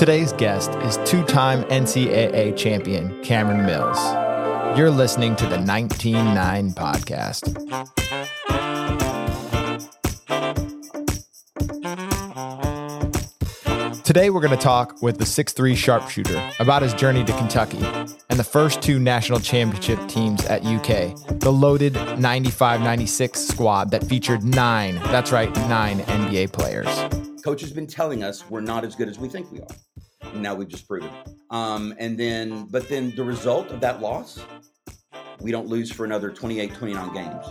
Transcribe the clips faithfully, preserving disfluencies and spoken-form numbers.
Today's guest is two-time N C A A champion Cameron Mills. You're listening to the nineteen nine Podcast. Today we're going to talk with the six three sharpshooter about his journey to Kentucky and the first two national championship teams at U K, the loaded ninety-five ninety-six squad that featured nine, that's right, nine N B A players. Coach has been telling us we're not as good as we think we are. Now we've just proven it. Um, and then, but then the result of that loss, we don't lose for another twenty-eight, twenty-nine games.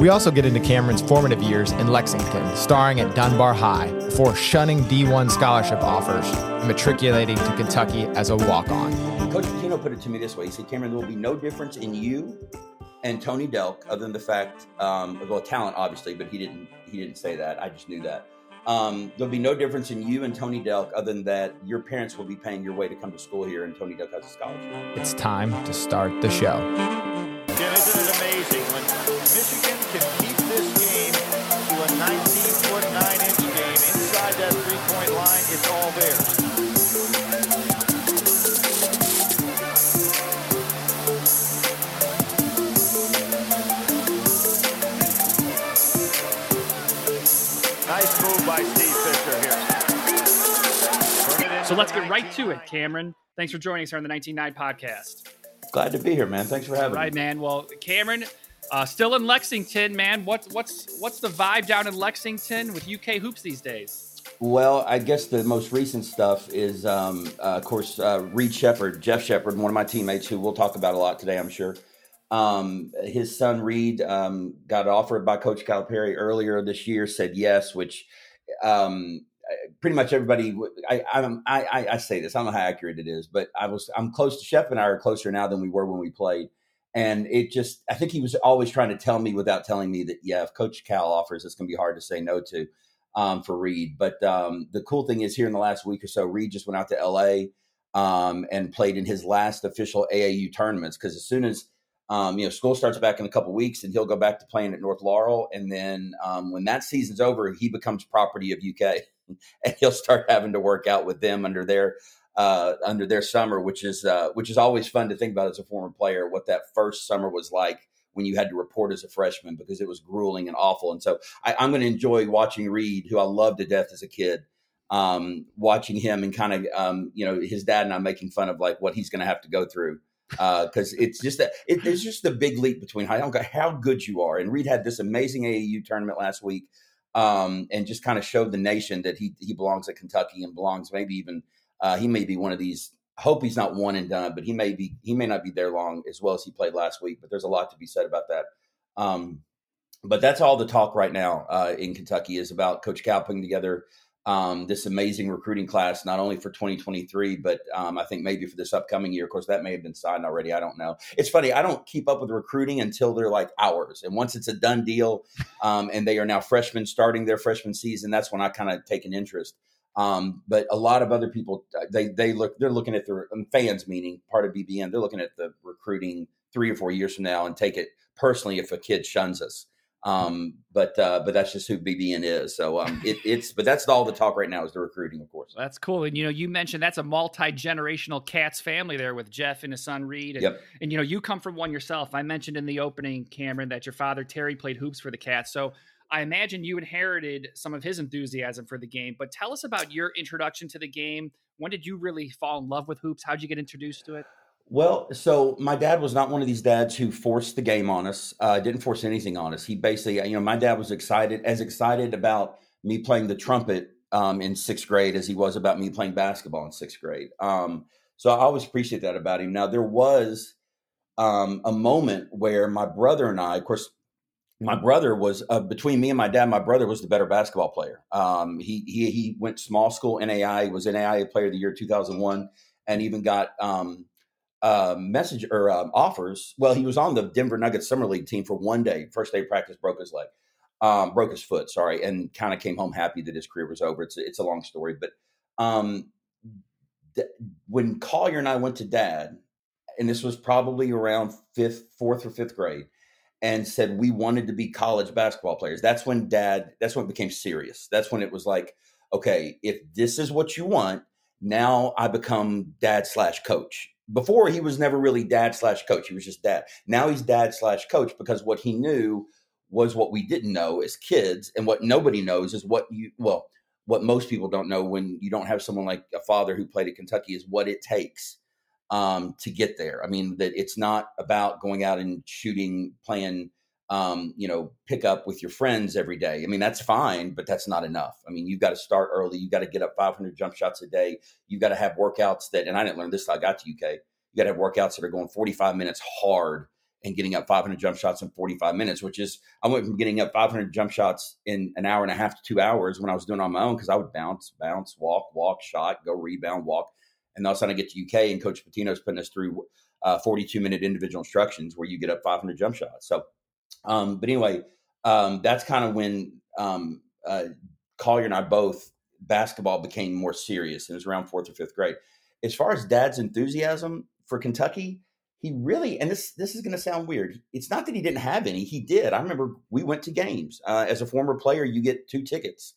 We also get into Cameron's formative years in Lexington, starring at Dunbar High, before shunning D one scholarship offers and matriculating to Kentucky as a walk-on. Coach Pitino put it to me this way. He said, Cameron, there will be no difference in you and Tony Delk, other than the fact, um, well, talent, obviously, but he didn't he didn't say that. I just knew that. Um, there'll be no difference in you and Tony Delk, other than that your parents will be paying your way to come to school here, and Tony Delk has a scholarship. It's time to start the show. Yeah, isn't it amazing when Michigan can keep this game to a nineteen foot nine inch game inside that three-point line? It's all theirs. So let's get right to it, Cameron. Thanks for joining us here on the nineteen nine Podcast. Glad to be here, man. Thanks for having me. Right, man. Well, Cameron, uh, still in Lexington, man. What's what's what's the vibe down in Lexington with U K hoops these days? Well, I guess the most recent stuff is, um, uh, of course, uh, Reed Sheppard, Jeff Sheppard, one of my teammates who we'll talk about a lot today, I'm sure. Um, his son, Reed, um, got offered by Coach Calipari earlier this year, said yes, which um, – pretty much everybody, I, I'm, I I say this, I don't know how accurate it is, but I was, I'm close to Shep and I are closer now than we were when we played. And it just, I think he was always trying to tell me without telling me that, yeah, if Coach Cal offers, it's going to be hard to say no to um, for Reed. But um, the cool thing is here in the last week or so, Reed just went out to L A um, and played in his last official A A U tournaments. Because as soon as, um, you know, school starts back in a couple of weeks and he'll go back to playing at North Laurel. And then um, when that season's over, he becomes property of U K. And he'll start having to work out with them under their uh, under their summer, which is uh, which is always fun to think about as a former player, what that first summer was like when you had to report as a freshman, because it was grueling and awful. And so I, I'm going to enjoy watching Reed, who I loved to death as a kid, um, watching him and kind of, um, you know, his dad and I making fun of like what he's going to have to go through, because uh, it's just that it, it's just the big leap between how, how good you are. And Reed had this amazing A A U tournament last week. Um, and just kind of showed the nation that he he belongs at Kentucky and belongs maybe even uh, he may be one of these. Hope he's not one and done, but he may be he may not be there long as well as he played last week. But there's a lot to be said about that. Um, but that's all the talk right now uh, in Kentucky is about Coach Cal putting together um, this amazing recruiting class, not only for twenty twenty-three, but um, I think maybe for this upcoming year. Of course, that may have been signed already. I don't know. It's funny. I don't keep up with recruiting until they're like hours. And once it's a done deal um, and they are now freshmen starting their freshman season, that's when I kind of take an interest. Um, but a lot of other people, they, they look, they're looking at the fans, meaning part of B B N. They're looking at the recruiting three or four years from now and take it personally if a kid shuns us. Um, but, uh, but that's just who B B N is. So, um, it, it's, but that's all the talk right now is the recruiting, of course. That's cool. And, you know, you mentioned that's a multi-generational Cats family there with Jeff and his son Reed. And, yep. and, you know, you come from one yourself. I mentioned in the opening, Cameron, that your father, Terry, played hoops for the Cats. So I imagine you inherited some of his enthusiasm for the game, but tell us about your introduction to the game. When did you really fall in love with hoops? How'd you get introduced to it? Well, so my dad was not one of these dads who forced the game on us, uh, didn't force anything on us. He basically, you know, my dad was excited, as excited about me playing the trumpet um, in sixth grade as he was about me playing basketball in sixth grade. Um, so I always appreciate that about him. Now, there was um, a moment where my brother and I, of course, my brother was uh, between me and my dad. My brother was the better basketball player. Um, he, he, he went small school N A I, was N A I A player of the year two thousand one, and even got um, Uh, message or um, offers. Well, he was on the Denver Nuggets Summer League team for one day. First day of practice, broke his leg, um, broke his foot. Sorry, and kind of came home happy that his career was over. It's a, it's a long story, but um, th- when Collier and I went to Dad, and this was probably around fifth, fourth or fifth grade, and said we wanted to be college basketball players. That's when Dad. That's when it became serious. That's when it was like, okay, if this is what you want, now I become dad slash coach. Before, he was never really dad slash coach. He was just dad. Now he's dad slash coach because what he knew was what we didn't know as kids. And what nobody knows is what you, well, what most people don't know when you don't have someone like a father who played at Kentucky is what it takes um, to get there. I mean, that it's not about going out and shooting, playing, um, you know, pick up with your friends every day. I mean, that's fine, but that's not enough. I mean, you've got to start early. You've got to get up five hundred jump shots a day. You've got to have workouts that, and I didn't learn this till I got to U K. You got to have workouts that are going forty-five minutes hard and getting up five hundred jump shots in forty-five minutes, which is, I went from getting up five hundred jump shots in an hour and a half to two hours when I was doing it on my own. Cause I would bounce, bounce, walk, walk, shot, go rebound, walk. And all of a sudden I get to U K and Coach Pitino's putting us through uh, forty-two minute individual instructions where you get up five hundred jump shots. So, um, but anyway, um, that's kind of when um, uh, Collier and I both, basketball became more serious, and it was around fourth or fifth grade. As far as dad's enthusiasm for Kentucky, he really, and this this is going to sound weird, it's not that he didn't have any. He did. I remember we went to games. Uh, as a former player, you get two tickets.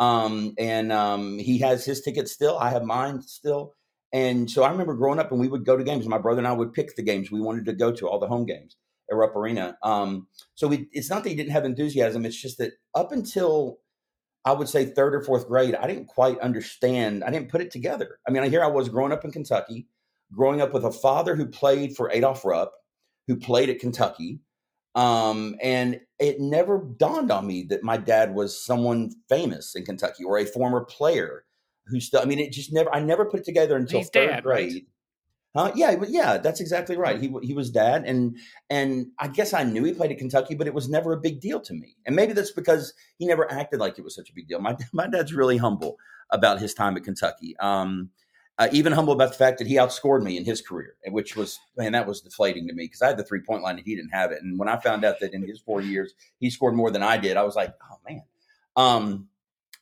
Um, and um, he has his tickets still. I have mine still. And so I remember growing up and we would go to games. My brother and I would pick the games we wanted to go to, all the home games at Rupp Arena. Um, so we, it's not that he didn't have enthusiasm. It's just that up until I would say third or fourth grade, I didn't quite understand. I didn't put it together. I mean, here I was growing up in Kentucky, growing up with a father who played for Adolph Rupp, who played at Kentucky. Um, and it never dawned on me that my dad was someone famous in Kentucky or a former player who still, I mean, it just never, I never put it together until He's third dad, grade. Right? Huh? Yeah. Yeah. That's exactly right. He he was dad. And, and I guess I knew he played at Kentucky, but it was never a big deal to me. And maybe that's because he never acted like it was such a big deal. My, my dad's really humble about his time at Kentucky. Um, Uh, even humble about the fact that he outscored me in his career, which was, man, that was deflating to me because I had the three-point line and he didn't have it. And when I found out that in his four years he scored more than I did, I was like, oh, man. Um,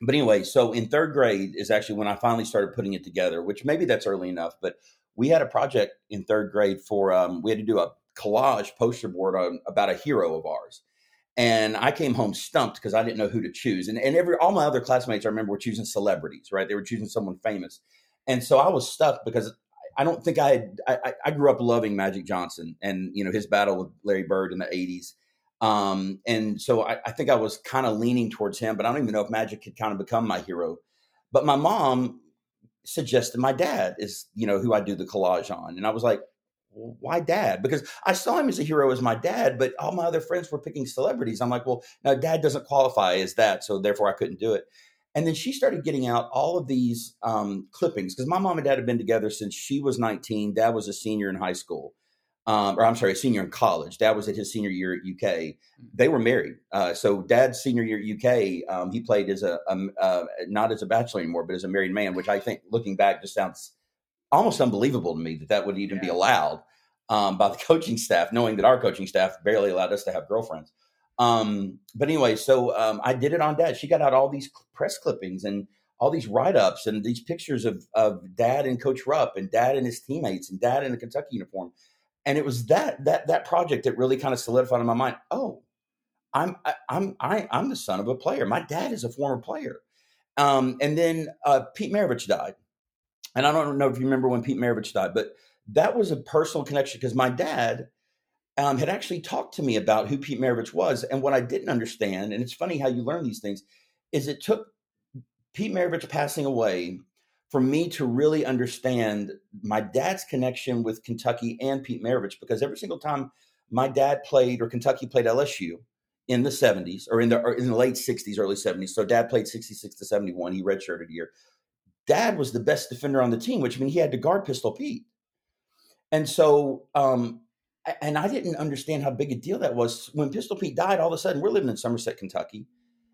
but anyway, so in third grade is actually when I finally started putting it together, which maybe that's early enough. But we had a project in third grade for um, – we had to do a collage poster board on, about a hero of ours. And I came home stumped because I didn't know who to choose. And, and every all my other classmates, I remember, were choosing celebrities, right? They were choosing someone famous. And so I was stuck because I don't think I had, I, I grew up loving Magic Johnson and, you know, his battle with Larry Bird in the eighties. Um, and so I, I think I was kind of leaning towards him, but I don't even know if Magic had kind of become my hero. But my mom suggested my dad is, you know, who I do the collage on. And I was like, well, why dad? Because I saw him as a hero as my dad, but all my other friends were picking celebrities. I'm like, well, no, dad doesn't qualify as that. So therefore I couldn't do it. And then she started getting out all of these um, clippings because my mom and dad had been together since she was nineteen. Dad was a senior in high school, um, or I'm sorry, a senior in college. Dad was at his senior year at U K. They were married. Uh, so dad's senior year at U K, um, he played as a, a uh, not as a bachelor anymore, but as a married man, which I think looking back just sounds almost unbelievable to me that that would even yeah. be allowed um, by the coaching staff, knowing that our coaching staff barely allowed us to have girlfriends. Um, but anyway, so, um, I did it on dad. She got out all these press clippings and all these write-ups and these pictures of, of dad and Coach Rupp and dad and his teammates and dad in a Kentucky uniform. And it was that, that, that project that really kind of solidified in my mind. Oh, I'm, I, I'm, I, I'm the son of a player. My dad is a former player. Um, and then, uh, Pete Maravich died. And I don't know if you remember when Pete Maravich died, but that was a personal connection because my dad Um, had actually talked to me about who Pete Maravich was. And what I didn't understand, and it's funny how you learn these things, is it took Pete Maravich passing away for me to really understand my dad's connection with Kentucky and Pete Maravich, because every single time my dad played or Kentucky played L S U in the seventies or in the, or in the late sixties, early seventies. So dad played sixty-six to seventy-one. He redshirted a year. Dad was the best defender on the team, which means he had to guard Pistol Pete. And so, um, And I didn't understand how big a deal that was. When Pistol Pete died, all of a sudden, we're living in Somerset, Kentucky.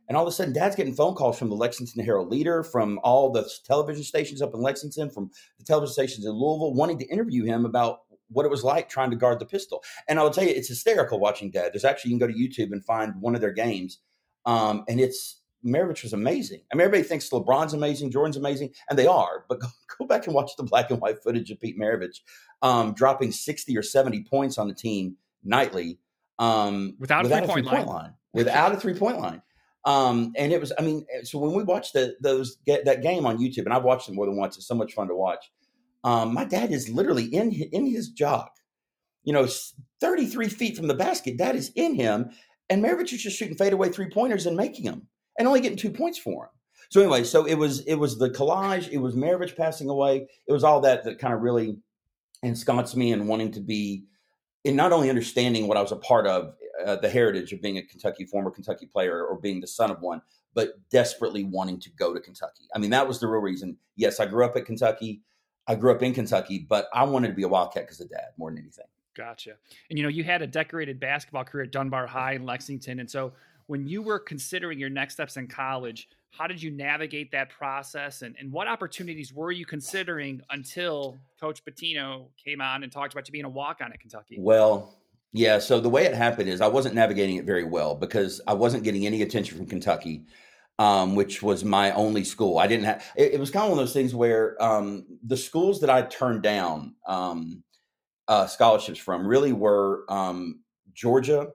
And all of a sudden, dad's getting phone calls from the Lexington Herald Leader, from all the television stations up in Lexington, from the television stations in Louisville, wanting to interview him about what it was like trying to guard the pistol. And I'll tell you, it's hysterical watching dad. There's actually, you can go to YouTube and find one of their games. Um, and it's, Maravich was amazing. I mean, everybody thinks LeBron's amazing, Jordan's amazing, and they are. But go, go back and watch the black and white footage of Pete Maravich um, dropping sixty or seventy points on the team nightly um, without, without a three-point three line. line. Without a three-point line. Um, and it was, I mean, so when we watched the, those get that game on YouTube, and I've watched it more than once. It's so much fun to watch. Um, my dad is literally in his, in his jog, you know, thirty-three feet from the basket. Dad is in him, and Maravich is just shooting fadeaway three pointers and making them, and only getting two points for him. So anyway, so it was it was the collage. It was Maravich passing away. It was all that that kind of really ensconced me in wanting to be, in not only understanding what I was a part of, uh, the heritage of being a Kentucky, former Kentucky player, or being the son of one, but desperately wanting to go to Kentucky. I mean, that was the real reason. Yes, I grew up at Kentucky. I grew up in Kentucky, but I wanted to be a Wildcat because of Dad more than anything. Gotcha. And, you know, you had a decorated basketball career at Dunbar High in Lexington. And so when you were considering your next steps in college, how did you navigate that process, and, and what opportunities were you considering until Coach Pitino came on and talked about you being a walk-on at Kentucky? Well, yeah. So the way it happened is I wasn't navigating it very well because I wasn't getting any attention from Kentucky, um, which was my only school. I didn't have, it, it was kind of one of those things where um, the schools that I turned down um, uh, scholarships from really were um, Georgia.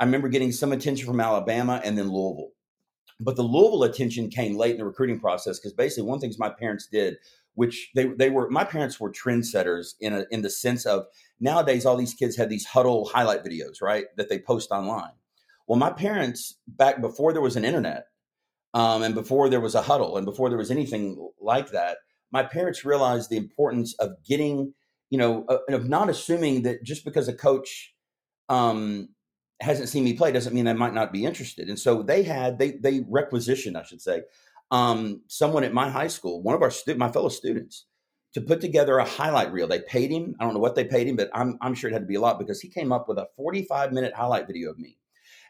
I remember getting some attention from Alabama and then Louisville. But the Louisville attention came late in the recruiting process because basically one of the things my parents did, which they they were, my parents were trendsetters in a, in the sense of nowadays all these kids have these huddle highlight videos, right, that they post online. Well, my parents, back before there was an internet um, and before there was a huddle and before there was anything like that, my parents realized the importance of getting, you know, uh, of not assuming that just because a coach um, – hasn't seen me play doesn't mean I might not be interested. And so they had, they, they requisitioned, I should say, um, someone at my high school, one of our student, my fellow students, to put together a highlight reel. They paid him. I don't know what they paid him, but I'm, I'm sure it had to be a lot because he came up with a forty-five minute highlight video of me,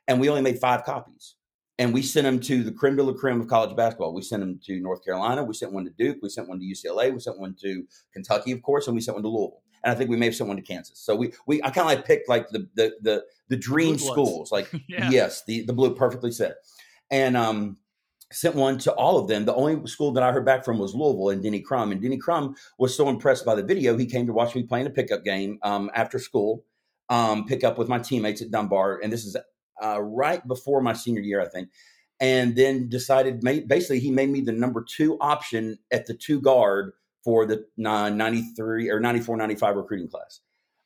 and we only made five copies, and we sent them to the creme de la creme of college basketball. We sent them to North Carolina. We sent one to Duke. We sent one to U C L A. We sent one to Kentucky, of course. And we sent one to Louisville. And I think we may have sent one to Kansas. So we, we I kind of like picked like the the the, the dream schools, like yeah. yes, the the blue, perfectly said, and um, sent one to all of them. The only school that I heard back from was Louisville and Denny Crum. And Denny Crum was so impressed by the video, he came to watch me play in a pickup game um, after school, um, pick up with my teammates at Dunbar. And this is uh, right before my senior year, I think. And then decided, made, basically, he made me the number two option at the two guard for the ninety-three or ninety-four ninety-five recruiting class.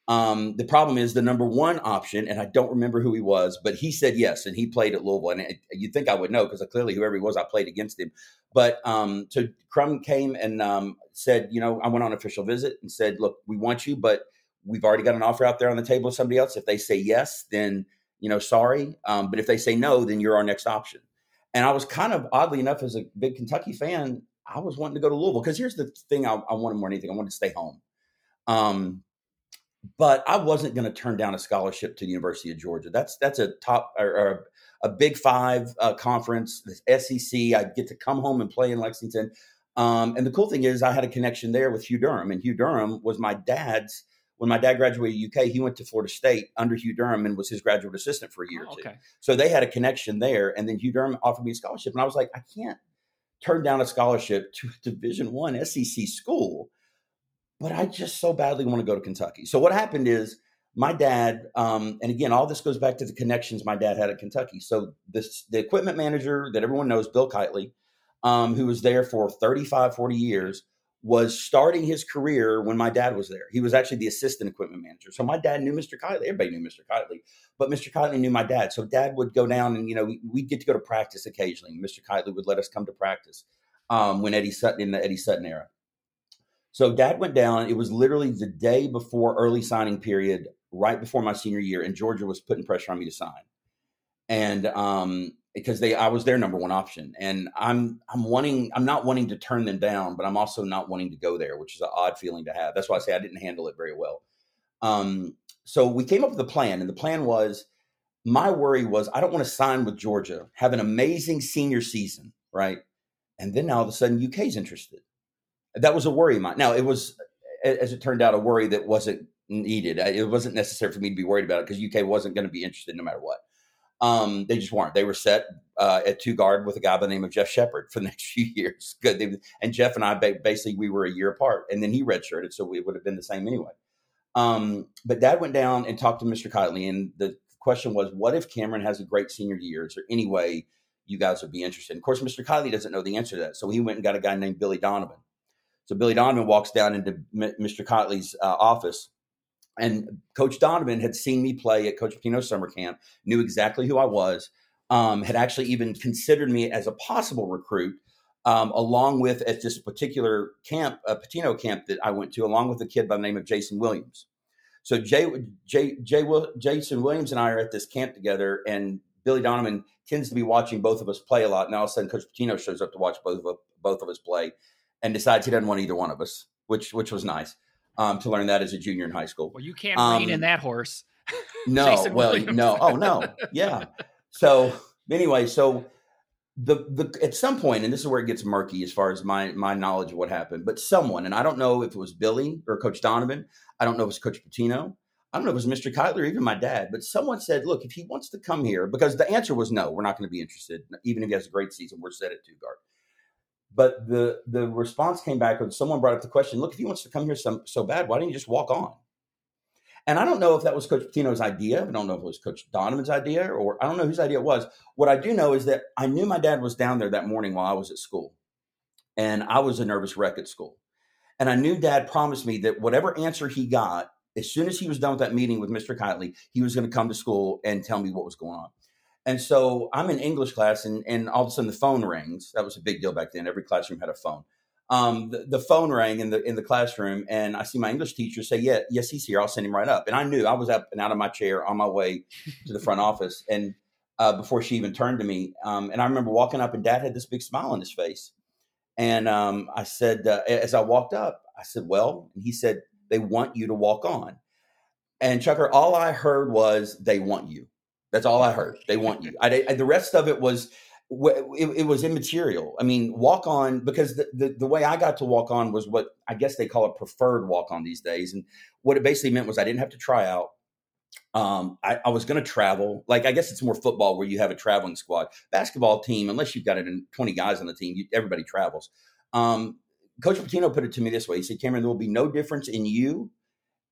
Um, the problem is the number one option, and I don't remember who he was, but he said yes, and he played at Louisville. And it, you'd think I would know because clearly whoever he was, I played against him. But um, so Crum came and um, said, you know, I went on an official visit and said, look, we want you, but we've already got an offer out there on the table of somebody else. If they say yes, then, you know, sorry. Um, but if they say no, then you're our next option. And I was kind of, oddly enough, as a big Kentucky fan, I was wanting to go to Louisville because here's the thing I, I wanted more than anything. I wanted to stay home. Um, but I wasn't going to turn down a scholarship to the University of Georgia. That's that's a top or, or a Big Five uh, conference, the S E C. I get to come home and play in Lexington. Um, and the cool thing is I had a connection there with Hugh Durham. And Hugh Durham was my dad's. When my dad graduated U K, he went to Florida State under Hugh Durham and was his graduate assistant for a year oh, or two. Okay. So they had a connection there. And then Hugh Durham offered me a scholarship. And I was like, I can't turned down a scholarship to a Division One S E C school, but I just so badly want to go to Kentucky. So what happened is my dad, um, and again, all this goes back to the connections my dad had at Kentucky. So this, the equipment manager that everyone knows, Bill Keightley, um, who was there for thirty-five, forty years, was starting his career when my dad was there. He was actually the assistant equipment manager. So my dad knew Mister Keightley. Everybody knew Mister Keightley, but Mister Keightley knew my dad. So Dad would go down and, you know, we'd get to go to practice occasionally. Mister Keightley would let us come to practice um, when Eddie Sutton, in the Eddie Sutton era. So Dad went down. It was literally the day before early signing period, right before my senior year, and Georgia was putting pressure on me to sign. And um, because they, I was their number one option, and I'm, I'm wanting, I'm not wanting to turn them down, but I'm also not wanting to go there, which is an odd feeling to have. That's why I say I didn't handle it very well. Um, so we came up with a plan, and the plan was, my worry was, I don't want to sign with Georgia, have an amazing senior season, right? And then all of a sudden U K's interested. That was a worry of mine. Now it was, as it turned out, a worry that wasn't needed. It wasn't necessary for me to be worried about it because U K wasn't going to be interested no matter what. Um, they just weren't. They were set uh, at two guard with a guy by the name of Jeff Sheppard for the next few years. Good. They, and Jeff and I ba- basically we were a year apart, and then he redshirted, so we would have been the same anyway. Um, but Dad went down and talked to Mister Keightley, and the question was, "What if Cameron has a great senior year? Is there any way you guys would be interested. Of course, Mister Keightley doesn't know the answer to that. So he went and got a guy named Billy Donovan. So Billy Donovan walks down into Mister Keightley's uh, office. And Coach Donovan had seen me play at Coach Pitino's summer camp, knew exactly who I was, um, had actually even considered me as a possible recruit, um, along with at this particular camp, a uh, Pitino camp that I went to, along with a kid by the name of Jason Williams. So Jay, Jay, Jay, Jason Williams and I are at this camp together, and Billy Donovan tends to be watching both of us play a lot. And all of a sudden, Coach Pitino shows up to watch both of both of us play, and decides he doesn't want either one of us, which which was nice. Um, to learn that as a junior in high school. Well, you can't um, rein in that horse. No, well, Williams. no. Oh, no. Yeah. So anyway, so the the at some point, and this is where it gets murky as far as my my knowledge of what happened, but someone, and I don't know if it was Billy or Coach Donovan. I don't know if it was Coach Pitino. I don't know if it was Mister Keightley or even my dad, but someone said, look, if he wants to come here, because the answer was no, we're not going to be interested. Even if he has a great season, we're set at two guard. But the the response came back when someone brought up the question, look, if he wants to come here some, so bad, why don't you just walk on? And I don't know if that was Coach Pitino's idea. I don't know if it was Coach Donovan's idea, or I don't know whose idea it was. What I do know is that I knew my dad was down there that morning while I was at school. And I was a nervous wreck at school. And I knew Dad promised me that whatever answer he got, as soon as he was done with that meeting with Mister Keightley, he was going to come to school and tell me what was going on. And so I'm in English class, and, and all of a sudden the phone rings. That was a big deal back then. Every classroom had a phone. Um, the, the phone rang in the in the classroom, and I see my English teacher say, "Yeah, yes, he's here. I'll send him right up." And I knew I was up and out of my chair on my way to the front office, and uh, before she even turned to me. Um, and I remember walking up, and Dad had this big smile on his face. And um, I said, uh, as I walked up, I said, "Well," and he said, "They want you to walk on." And Chucker, all I heard was, "They want you." That's all I heard. They want you. I, I, the rest of it was, it, it was immaterial. I mean, walk on, because the, the, the way I got to walk on was what I guess they call a preferred walk on these days. And what it basically meant was I didn't have to try out. Um, I, I was going to travel. Like, I guess it's more football where you have a traveling squad. Basketball team, unless you've got it in twenty guys on the team, you, everybody travels. Um, Coach Pitino put it to me this way. He said, "Cameron, there will be no difference in you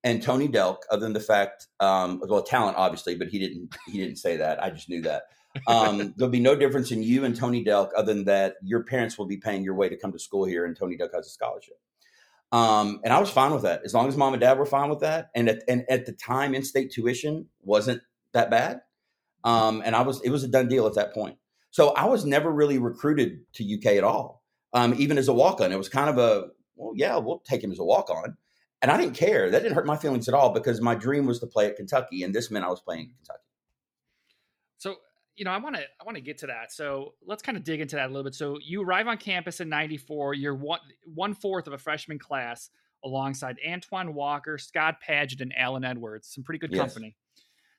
and Tony Delk, other than the fact, um, well, talent, obviously, but he didn't he didn't say that. I just knew that. Um, there'll be no difference in you and Tony Delk, other than that your parents will be paying your way to come to school here, and Tony Delk has a scholarship." Um, and I was fine with that, as long as Mom and Dad were fine with that. And at, and at the time, in-state tuition wasn't that bad. Um, and I was it was a done deal at that point. So I was never really recruited to U K at all, um, even as a walk-on. It was kind of a, well, yeah, we'll take him as a walk-on. And I didn't care. That didn't hurt my feelings at all, because my dream was to play at Kentucky, and this meant I was playing at Kentucky. So, you know, I want to I want to get to that. So let's kind of dig into that a little bit. So you arrive on campus in ninety-four. You're one, one-fourth of a freshman class, alongside Antoine Walker, Scott Padgett, and Allen Edwards. Some pretty good yes. company.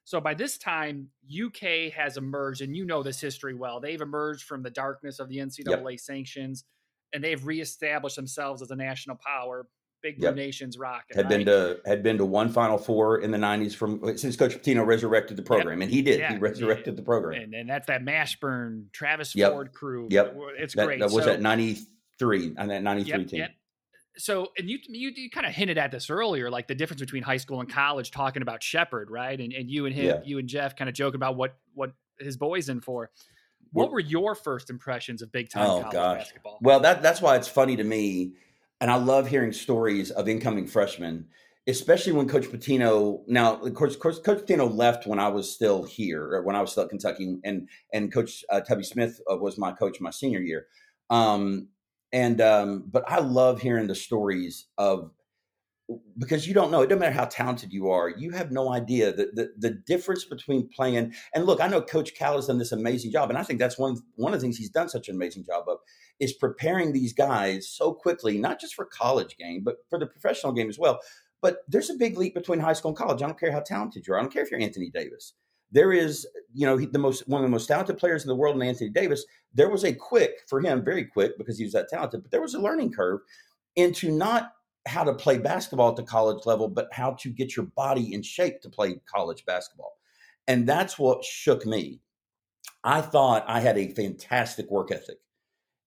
So by this time, U K has emerged, and you know this history well. They've emerged from the darkness of the N C double A yep. sanctions, and they've reestablished themselves as a national power. Big Blue yep. Nation's rocket. Had right? been to had been to one Final Four in the nineties from since Coach Pitino resurrected the program, yep. and he did. Yeah, he resurrected he did. the program, and, and that's that Mashburn, Travis yep. Ford crew. Yep, it's that, great. That was so, at ninety-three on that ninety-three yep, team. Yep. So, and you you, you kind of hinted at this earlier, like the difference between high school and college. Talking about Sheppard, right? And and you and him, yeah. you and Jeff, kind of joke about what what his boy's in for. What were your first impressions of big time oh, college gosh. basketball? Well, that that's why it's funny to me. And I love hearing stories of incoming freshmen, especially when Coach Pitino. Now, of course, of course Coach Pitino left when I was still here, or when I was still at Kentucky, and and Coach uh, Tubby Smith uh, was my coach my senior year. Um, and um, but I love hearing the stories of, because you don't know. It doesn't matter how talented you are. You have no idea the the, the difference between playing. And look, I know Coach Cal has done this amazing job, and I think that's one one of the things he's done such an amazing job of, is preparing these guys so quickly, not just for college game, but for the professional game as well. But there's a big leap between high school and college. I don't care how talented you are. I don't care if you're Anthony Davis. There is, you know, he, the most one of the most talented players in the world in Anthony Davis. There was a quick, for him, very quick, because he was that talented, but there was a learning curve into not how to play basketball at the college level, but how to get your body in shape to play college basketball. And that's what shook me. I thought I had a fantastic work ethic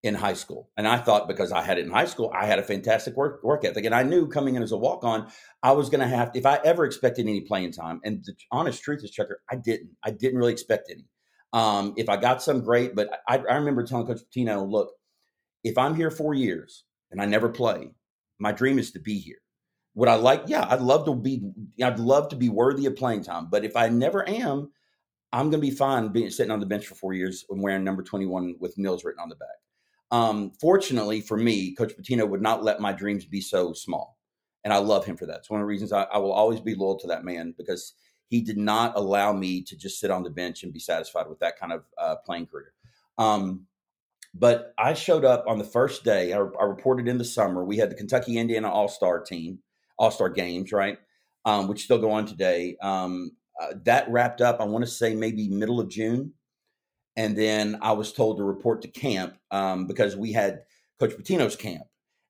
in high school. And I thought, because I had it in high school, I had a fantastic work, work ethic. And I knew coming in as a walk-on, I was going to have, if I ever expected any playing time, and the honest truth is, Chucker, I didn't. I didn't really expect any. Um, if I got some, great. But I, I remember telling Coach Pitino, look, if I'm here four years and I never play, my dream is to be here. Would I like? Yeah, I'd love to be. I'd love to be worthy of playing time. But if I never am, I'm going to be fine being sitting on the bench for four years and wearing number twenty-one with Mills written on the back. Um, fortunately for me, Coach Pitino would not let my dreams be so small. And I love him for that. It's one of the reasons I, I will always be loyal to that man, because he did not allow me to just sit on the bench and be satisfied with that kind of uh, playing career. Um, but I showed up on the first day. I, I reported in the summer. We had the Kentucky, Indiana All-Star team, All-Star games, right, um, which still go on today. Um, uh, that wrapped up, I want to say, maybe middle of June. And then I was told to report to camp um, because we had Coach Pitino's camp.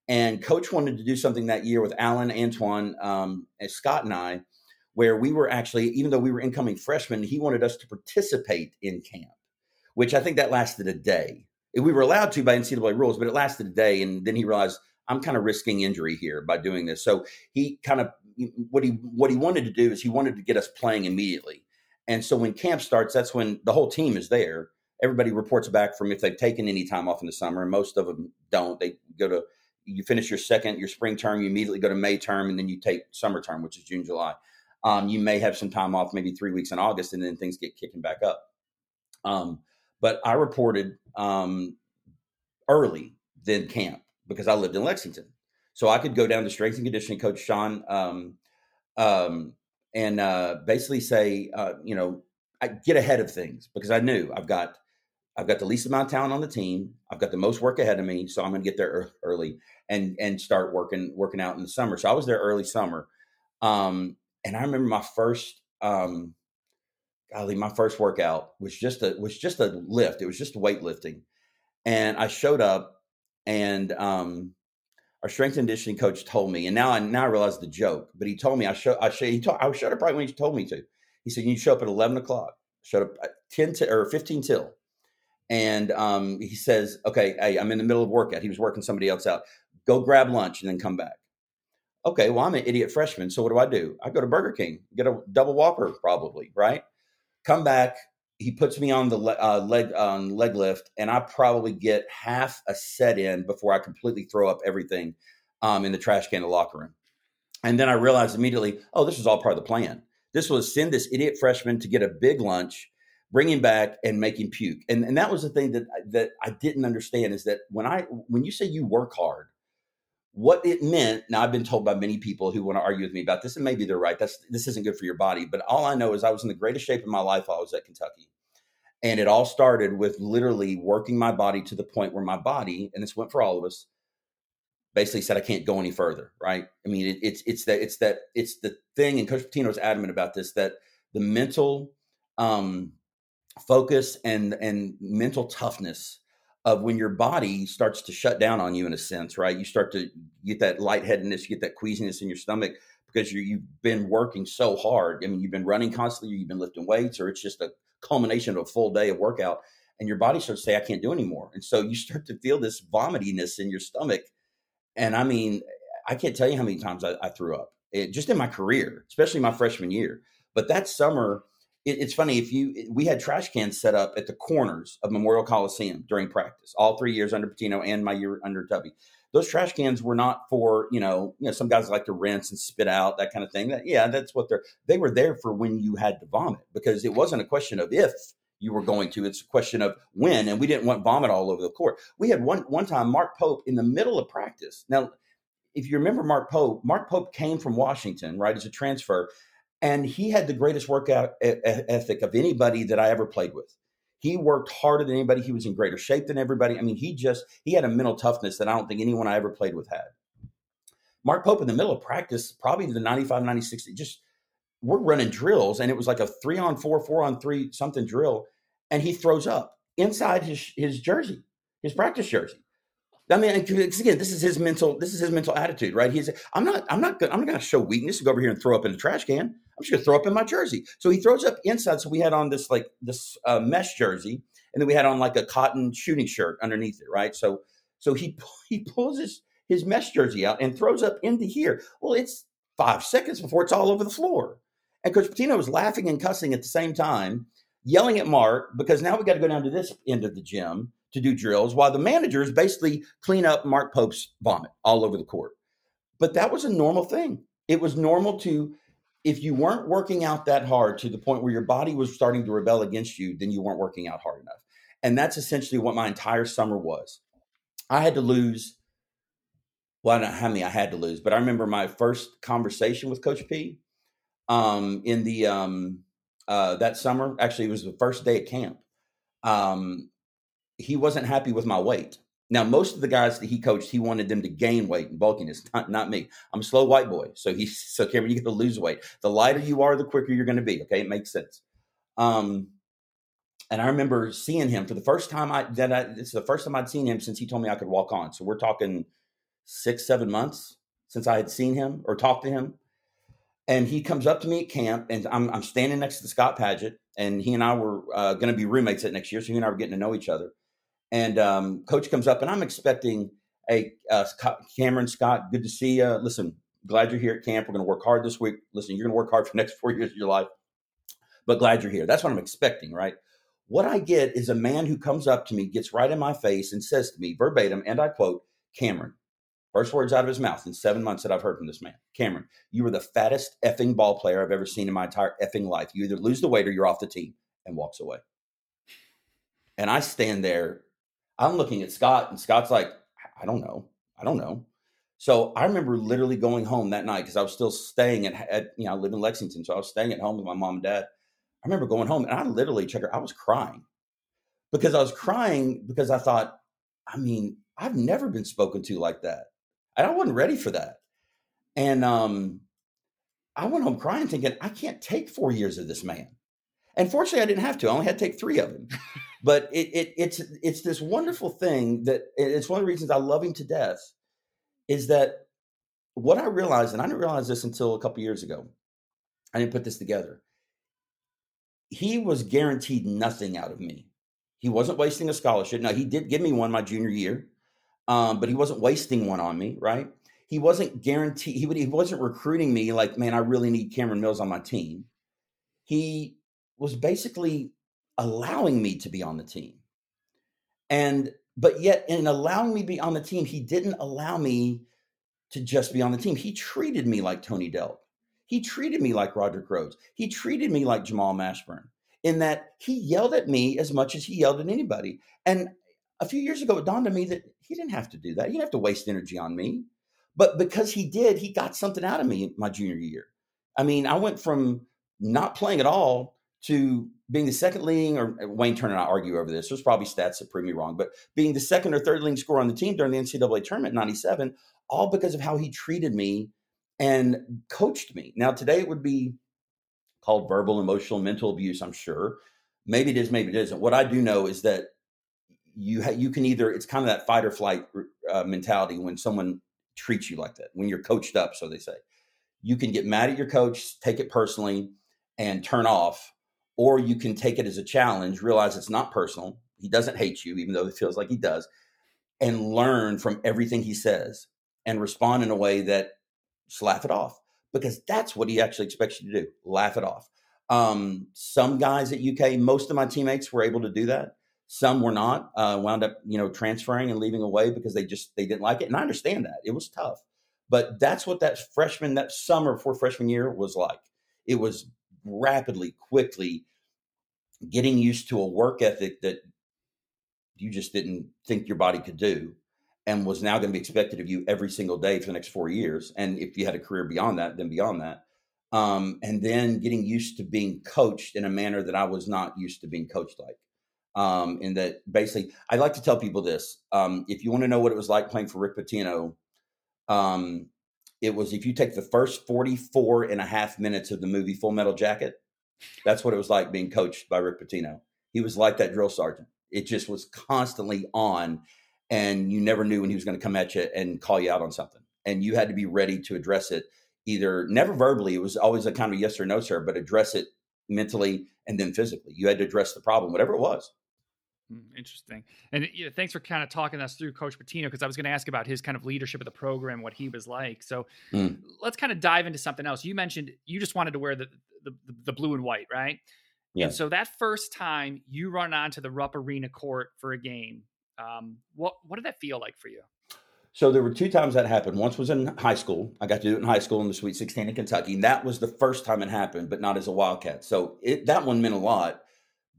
And Coach wanted to do something that year with Alan, Antoine, um, and Scott and I, where we were actually, even though we were incoming freshmen, he wanted us to participate in camp, which I think that lasted a day. We were allowed to by N C double A rules, but it lasted a day. And then he realized, I'm kind of risking injury here by doing this. So he kind of, what he what he wanted to do is he wanted to get us playing immediately. And so when camp starts, that's when the whole team is there. Everybody reports back from if they've taken any time off in the summer, and most of them don't. They go to, you finish your second, your spring term, you immediately go to May term, and then you take summer term, which is June, July. Um, you may have some time off, maybe three weeks in August, and then things get kicking back up. Um, but I reported um, early than camp because I lived in Lexington. So I could go down to strength and conditioning coach Sean um, um, and uh, basically say, uh, you know, I get ahead of things because I knew I've got I've got the least amount of talent on the team. I've got the most work ahead of me. So I'm going to get there early and and start working working out in the summer. So I was there early summer. Um, and I remember my first, um, golly, my first workout was just a was just a lift. It was just weightlifting. And I showed up and um, our strength and conditioning coach told me, and now I now I realize the joke, but he told me, I, show, I, show, he told, I showed up right when he told me to. He said, you show up at eleven o'clock, showed up at ten to, or fifteen till. And um, he says, okay, hey, I'm in the middle of workout. He was working somebody else out. Go grab lunch and then come back. Okay, well, I'm an idiot freshman, so what do I do? I go to Burger King, get a double Whopper probably, right? Come back. He puts me on the le- uh, leg um, leg lift, and I probably get half a set in before I completely throw up everything um, in the trash can of the locker room. And then I realized immediately, oh, this was all part of the plan. This was send this idiot freshman to get a big lunch, bring him back and make him puke. And and that was the thing that, that I didn't understand is that when I, when you say you work hard, what it meant, now I've been told by many people who want to argue with me about this, and maybe they're right. That's, this isn't good for your body. But all I know is I was in the greatest shape of my life while I was at Kentucky. And it all started with literally working my body to the point where my body, and this went for all of us, basically said, I can't go any further. Right. I mean, it, it's, it's that, it's that, it's the thing. And Coach Pitino's adamant about this, that the mental, um, focus and and mental toughness of when your body starts to shut down on you in a sense, right? You start to get that lightheadedness, you get that queasiness in your stomach because you, you've been working so hard. I mean, you've been running constantly, you've been lifting weights, or it's just a culmination of a full day of workout and your body starts to say, I can't do anymore. And so you start to feel this vomitiness in your stomach. And I mean, I can't tell you how many times I, I threw up it, just in my career, especially my freshman year. But that summer, it's funny, if you, we had trash cans set up at the corners of Memorial Coliseum during practice, all three years under Pitino and my year under Tubby. Those trash cans were not for, you know, you know, some guys like to rinse and spit out, that kind of thing. That, yeah, that's what they're, they were there for when you had to vomit, because it wasn't a question of if you were going to, it's a question of when, and we didn't want vomit all over the court. We had one, one time Mark Pope in the middle of practice. Now, if you remember Mark Pope, Mark Pope came from Washington, right, as a transfer. And he had the greatest workout ethic of anybody that I ever played with. He worked harder than anybody. He was in greater shape than everybody. I mean, he just, he had a mental toughness that I don't think anyone I ever played with had. Mark Pope in the middle of practice, probably the ninety-five, ninety-six, just, we're running drills. And it was like a three on four, four on three, something drill. And he throws up inside his, his jersey, his practice jersey. I mean, again, this is his mental, this is his mental attitude, right? He's, I'm not, I'm not gonna, I'm not going to show weakness and go over here and throw up in the trash can. I'm just going to throw up in my jersey. So he throws up inside. So we had on this, like this uh, mesh jersey, and then we had on like a cotton shooting shirt underneath it. Right. So, so he, he pulls his, his mesh jersey out and throws up into here. Well, it's five seconds before it's all over the floor. And Coach Pitino was laughing and cussing at the same time. yelling at Mark because now we got to go down to this end of the gym to do drills while the managers basically clean up Mark Pope's vomit all over the court. But that was a normal thing. It was normal to, if you weren't working out that hard to the point where your body was starting to rebel against you, then you weren't working out hard enough. And that's essentially what my entire summer was. I had to lose, well, I don't know how many I had to lose, but I remember my first conversation with Coach P um, in the, um, uh, that summer, actually it was the first day at camp. Um, he wasn't happy with my weight. Now, most of the guys that he coached, he wanted them to gain weight and bulkiness, not, not me. I'm a slow white boy. So he so Cameron, you got to lose weight. The lighter you are, the quicker you're going to be. Okay. It makes sense. Um, and I remember seeing him for the first time I, that I, this is the first time I'd seen him since he told me I could walk on. So we're talking six, seven months since I had seen him or talked to him. And he comes up to me at camp and I'm, I'm standing next to Scott Padgett, and he and I were uh, going to be roommates that next year. So he and I were getting to know each other. And um, coach comes up, and I'm expecting a uh, Cameron, Scott, good to see you. Listen, glad you're here at camp. We're going to work hard this week. Listen, you're going to work hard for the next four years of your life, but glad you're here. That's what I'm expecting, right? What I get is a man who comes up to me, gets right in my face, and says to me verbatim, and I quote, Cameron, first words out of his mouth in seven months that I've heard from this man, Cameron, you were the fattest effing ball player I've ever seen in my entire effing life. You either lose the weight or you're off the team, and walks away. And I stand there. I'm looking at Scott, and Scott's like, I don't know. I don't know. So I remember literally going home that night because I was still staying at, at, you know, I live in Lexington. So I was staying at home with my mom and dad. I remember going home and I literally checked her. I was crying because I was crying because I thought, I mean, I've never been spoken to like that. And I wasn't ready for that. And um, I went home crying thinking, I can't take four years of this man. And fortunately, I didn't have to. I only had to take three of them. But it, it, it's it's this wonderful thing that it's one of the reasons I love him to death is that what I realized, and I didn't realize this until a couple years ago. I didn't put this together. He was guaranteed nothing out of me. He wasn't wasting a scholarship. Now, he did give me one my junior year, um, but he wasn't wasting one on me, right? He wasn't guaranteed. He, would, he wasn't recruiting me like, man, I really need Cameron Mills on my team. He was basically allowing me to be on the team. And, but yet in allowing me to be on the team, he didn't allow me to just be on the team. He treated me like Tony Delk. He treated me like Roderick Rhodes. He treated me like Jamal Mashburn in that he yelled at me as much as he yelled at anybody. And a few years ago, it dawned on me that he didn't have to do that. He didn't have to waste energy on me, but because he did, he got something out of me my junior year. I mean, I went from not playing at all to being the second leading, or Wayne Turner and I argue over this, there's probably stats that prove me wrong, but being the second or third leading scorer on the team during the N C double A tournament in ninety-seven, all because of how he treated me and coached me. Now, today it would be called verbal, emotional, mental abuse, I'm sure. Maybe it is, maybe it isn't. What I do know is that you ha- you can either, it's kind of that fight or flight uh, mentality when someone treats you like that, when you're coached up, so they say. You can get mad at your coach, take it personally, and turn off. Or you can take it as a challenge, realize it's not personal. He doesn't hate you, even though it feels like he does, and learn from everything he says and respond in a way that just laugh it off, because that's what he actually expects you to do. Laugh it off. Um, some guys at U K, most of my teammates were able to do that. Some were not, uh, wound up, you know, transferring and leaving away because they just, they didn't like it. And I understand that it was tough, but that's what that freshman, that summer before freshman year was like. It was rapidly, quickly getting used to a work ethic that you just didn't think your body could do and was now going to be expected of you every single day for the next four years. And if you had a career beyond that, then beyond that. Um, and then getting used to being coached in a manner that I was not used to being coached like. Um, in that basically, I like to tell people this. Um, if you want to know what it was like playing for Rick Pitino, um, it was, if you take the first forty-four and a half minutes of the movie Full Metal Jacket, that's what it was like being coached by Rick Pitino. He was like that drill sergeant. It just was constantly on, and you never knew when he was going to come at you and call you out on something. And you had to be ready to address it, either never verbally. It was always a kind of yes or no, sir, but address it mentally and then physically. You had to address the problem, whatever it was. Interesting. And you know, thanks for kind of talking us through Coach Pitino, because I was going to ask about his kind of leadership of the program, what he was like. So mm. let's kind of dive into something else. You mentioned you just wanted to wear the, the, the blue and white, right? Yeah. And so that first time you run onto the Rupp Arena court for a game, um, what what did that feel like for you? So there were two times that happened. Once was in high school. I got to do it in high school in the Sweet sixteen in Kentucky. And that was the first time it happened, but not as a Wildcat. So it, that one meant a lot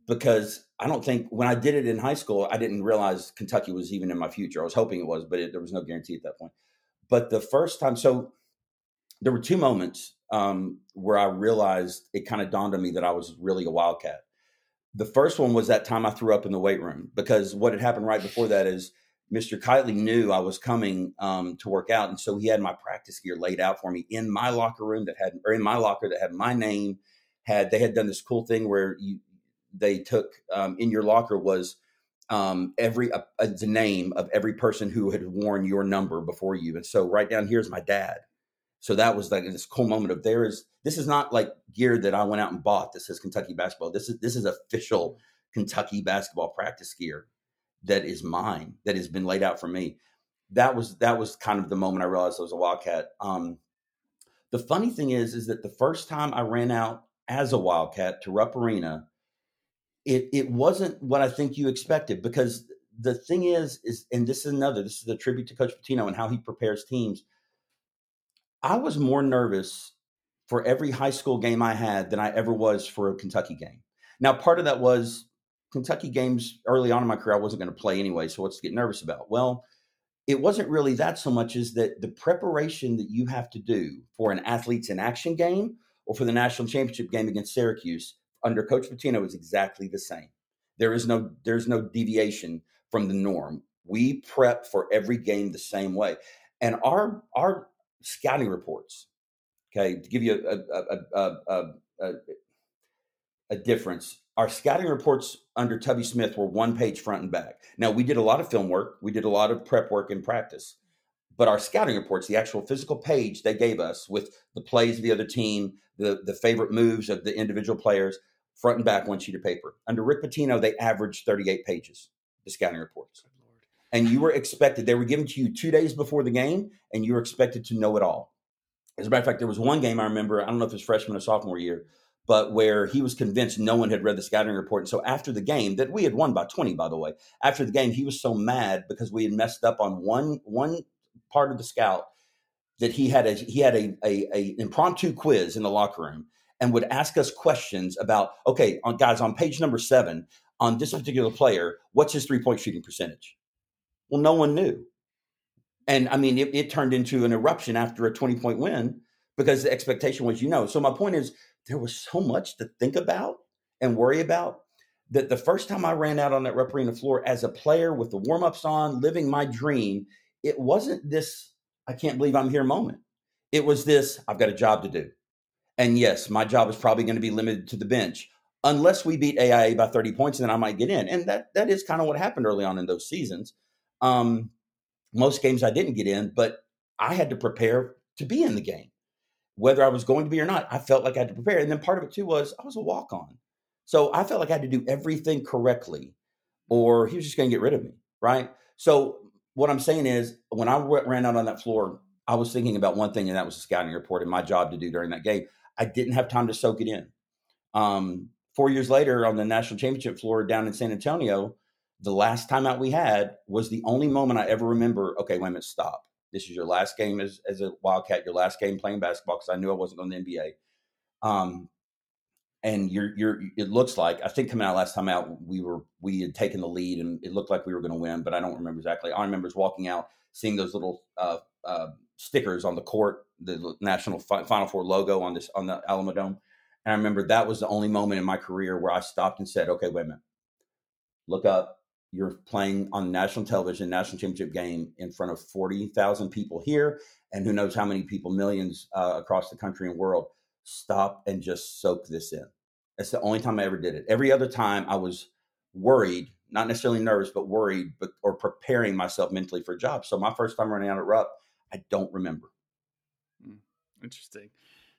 because I don't think when I did it in high school, I didn't realize Kentucky was even in my future. I was hoping it was, but it, there was no guarantee at that point. But the first time, so there were two moments um, where I realized it kind of dawned on me that I was really a Wildcat. The first one was that time I threw up in the weight room, because what had happened right before that is Mister Keightley knew I was coming um, to work out. And so he had my practice gear laid out for me in my locker room that had, or in my locker that had my name, had, they had done this cool thing where you, they took um, in your locker was um, every, uh, uh, the name of every person who had worn your number before you. And so right down here is my dad. So that was like this cool moment of there is, this is not like gear that I went out and bought. This is Kentucky basketball. This is, this is official Kentucky basketball practice gear that is mine, that has been laid out for me. That was, that was kind of the moment I realized I was a Wildcat. Um, the funny thing is, is that the first time I ran out as a Wildcat to Rupp Arena, it, it wasn't what I think you expected, because the thing is, is, and this is another, this is a tribute to Coach Pitino and how he prepares teams. I was more nervous for every high school game I had than I ever was for a Kentucky game. Now, part of that was, Kentucky games early on in my career, I wasn't going to play anyway. So what's to get nervous about? Well, it wasn't really that so much as that the preparation that you have to do for an athletes in action game or for the national championship game against Syracuse under Coach Pitino is exactly the same. There is no, there's no deviation from the norm. We prep for every game the same way. And our, our scouting reports, okay, to give you a, a, a, a, a, a difference, our scouting reports under Tubby Smith were one page front and back. Now, we did a lot of film work. We did a lot of prep work in practice. But our scouting reports, the actual physical page they gave us with the plays of the other team, the, the favorite moves of the individual players, front and back, one sheet of paper. Under Rick Pitino, they averaged thirty-eight pages, the scouting reports. And you were expected, they were given to you two days before the game, and you were expected to know it all. As a matter of fact, there was one game I remember, I don't know if it was freshman or sophomore year, but where he was convinced no one had read the scouting report. And so after the game, that we had won by twenty, by the way, after the game, he was so mad because we had messed up on one one part of the scout that he had a he had a a, a impromptu quiz in the locker room and would ask us questions about, okay, on, guys, on page number seven, on this particular player, what's his three-point shooting percentage? Well, no one knew. And, I mean, it, it turned into an eruption after a twenty-point win because the expectation was, you know. So my point is, there was so much to think about and worry about that the first time I ran out on that Rupp Arena floor as a player with the warm-ups on, living my dream, it wasn't this, I can't believe I'm here moment. It was this, I've got a job to do. And yes, my job is probably going to be limited to the bench unless we beat A I A by thirty points, and then I might get in. And that that is kind of what happened early on in those seasons. Um, most games I didn't get in, but I had to prepare to be in the game. Whether I was going to be or not, I felt like I had to prepare. And then part of it too was I was a walk-on. So I felt like I had to do everything correctly or he was just going to get rid of me, right? So what I'm saying is when I ran out on that floor, I was thinking about one thing, and that was the scouting report and my job to do during that game. I didn't have time to soak it in. Um, four years later on the national championship floor down in San Antonio, the last time out we had was the only moment I ever remember, okay, wait a minute, stop. This is your last game as, as a Wildcat, your last game playing basketball, because I knew I wasn't going to the N B A. Um, and you're, you're, it looks like, I think coming out last time out, we were we had taken the lead and it looked like we were going to win, but I don't remember exactly. I remember walking out, seeing those little uh, uh, stickers on the court, the National Final Four logo on this on the Alamodome. And I remember that was the only moment in my career where I stopped and said, okay, wait a minute, look up. You're playing on national television, national championship game in front of forty thousand people here, and who knows how many people, millions uh, across the country and world. Stop and just soak this in. That's the only time I ever did it. Every other time I was worried, not necessarily nervous, but worried but, or preparing myself mentally for a job. So my first time running out at Rupp, I don't remember. Interesting.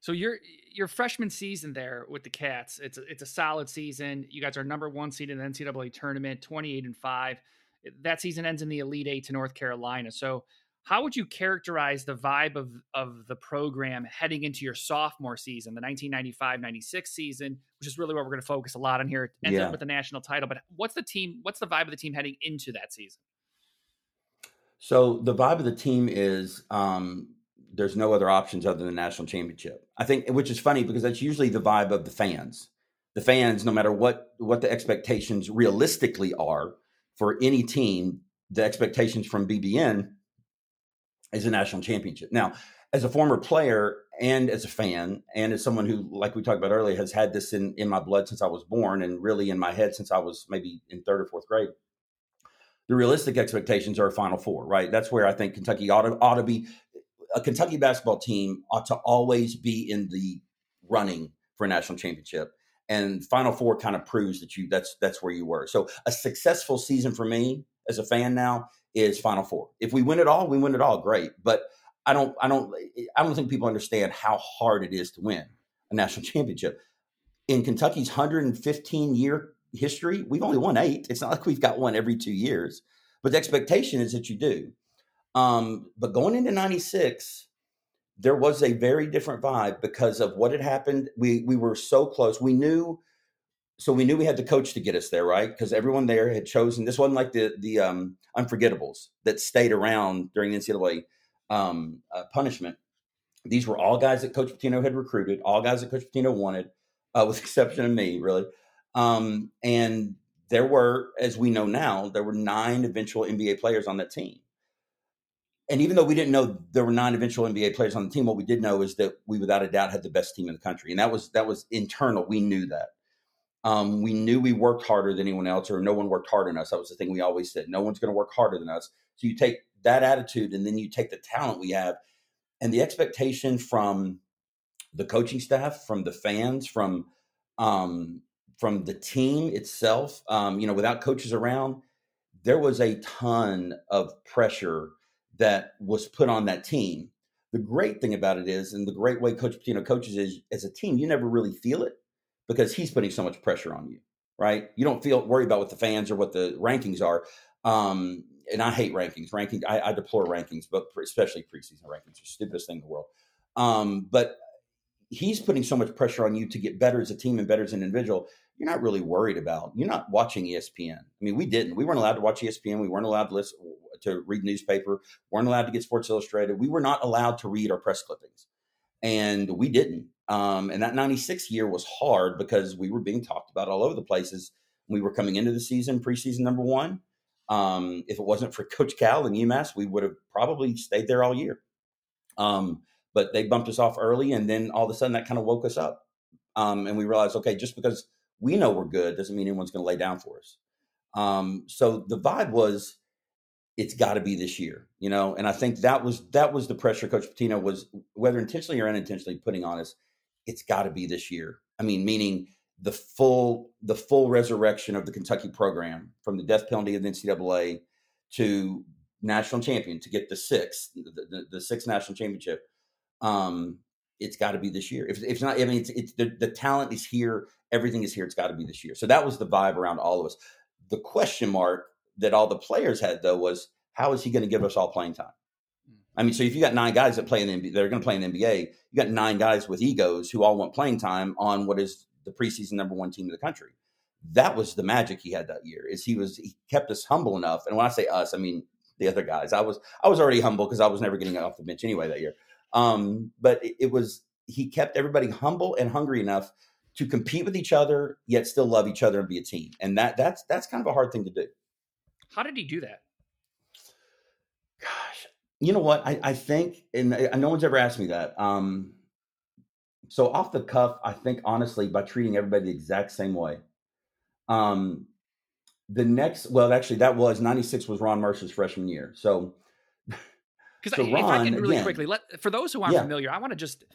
So your your freshman season there with the Cats, it's a, it's a solid season. You guys are number one seed in the N C double A tournament, twenty-eight and five. That season ends in the Elite Eight to North Carolina. So how would you characterize the vibe of, of the program heading into your sophomore season, the nineteen ninety-five ninety-six season, which is really what we're going to focus a lot on here. It ends yeah. up with the national title, but what's the team, what's the vibe of the team heading into that season? So the vibe of the team is um, there's no other options other than the national championship. I think, which is funny because that's usually the vibe of the fans. The fans, no matter what, what the expectations realistically are for any team, the expectations from B B N is a national championship. Now, as a former player and as a fan and as someone who, like we talked about earlier, has had this in, in my blood since I was born and really in my head since I was maybe in third or fourth grade, the realistic expectations are a Final Four, right? That's where I think Kentucky ought to, ought to be. A Kentucky basketball team ought to always be in the running for a national championship. And Final Four kind of proves that you that's that's where you were. So a successful season for me as a fan now is Final Four. If we win it all, we win it all, great. But I don't I don't I don't think people understand how hard it is to win a national championship. In Kentucky's one hundred fifteen year history, we've only won eight. It's not like we've got one every two years. But the expectation is that you do. Um, but going into ninety-six, there was a very different vibe because of what had happened. We we were so close. We knew, so we knew we had the coach to get us there, right? Because everyone there had chosen. This wasn't like the the um, unforgettables that stayed around during the N C double A um, uh, punishment. These were all guys that Coach Pitino had recruited, all guys that Coach Pitino wanted, uh, with the exception of me, really. Um, and there were, as we know now, there were nine eventual N B A players on that team. And even though we didn't know there were nine eventual N B A players on the team, what we did know is that we, without a doubt, had the best team in the country. And that was that was internal. We knew that. Um, we knew we worked harder than anyone else, or no one worked harder than us. That was the thing we always said. No one's going to work harder than us. So you take that attitude, and then you take the talent we have. And the expectation from the coaching staff, from the fans, from, um, from the team itself, um, you know, without coaches around, there was a ton of pressure that was put on that team. The great thing about it is, and the great way Coach Pitino coaches is, as a team, you never really feel it because he's putting so much pressure on you, right? You don't feel worry about what the fans or what the rankings are. Um, and I hate rankings. Ranking, I, I deplore rankings, but especially preseason rankings are the stupidest thing in the world. Um, but he's putting so much pressure on you to get better as a team and better as an individual. You're not really worried about. You're not watching E S P N. I mean, we didn't. We weren't allowed to watch E S P N. We weren't allowed to listen, to read newspaper. We weren't allowed to get Sports Illustrated. We were not allowed to read our press clippings, and we didn't. Um, and that ninety-six year was hard because we were being talked about all over the places. We were coming into the season, preseason number one. Um, if it wasn't for Coach Cal and UMass, we would have probably stayed there all year. Um, but they bumped us off early, and then all of a sudden that kind of woke us up. Um, and we realized, okay, just because we know we're good doesn't mean anyone's going to lay down for us. Um, so the vibe was, it's got to be this year, you know? And I think that was, that was the pressure Coach Pitino was, whether intentionally or unintentionally, putting on us. It's got to be this year. I mean, meaning the full, the full resurrection of the Kentucky program from the death penalty of the N C double A to national champion, to get the sixth, the, the, the sixth national championship. Um, it's got to be this year. If, if it's not, I mean, it's, it's the, the talent is here. Everything is here. It's got to be this year. So that was the vibe around all of us. The question mark that all the players had, though, was how is he going to give us all playing time? I mean, so if you got nine guys that play in the N B A, they're going to play in the N B A, you got nine guys with egos who all want playing time on what is the preseason number one team in the country. That was the magic he had that year, is he was, he kept us humble enough. And when I say us, I mean the other guys. I was, I was already humble because I was never getting off the bench anyway that year. Um, but it, it was, he kept everybody humble and hungry enough to compete with each other, yet still love each other and be a team. And that, that's, that's kind of a hard thing to do. How did he do that? Gosh, you know what? I, I think, and I, no one's ever asked me that. Um, so off the cuff, I think, honestly, by treating everybody the exact same way. Um, the next, well, actually, that was ninety-six was Ron Mercer's freshman year. So, because so if I can really again, quickly, let, for those who aren't yeah. familiar, I want to just,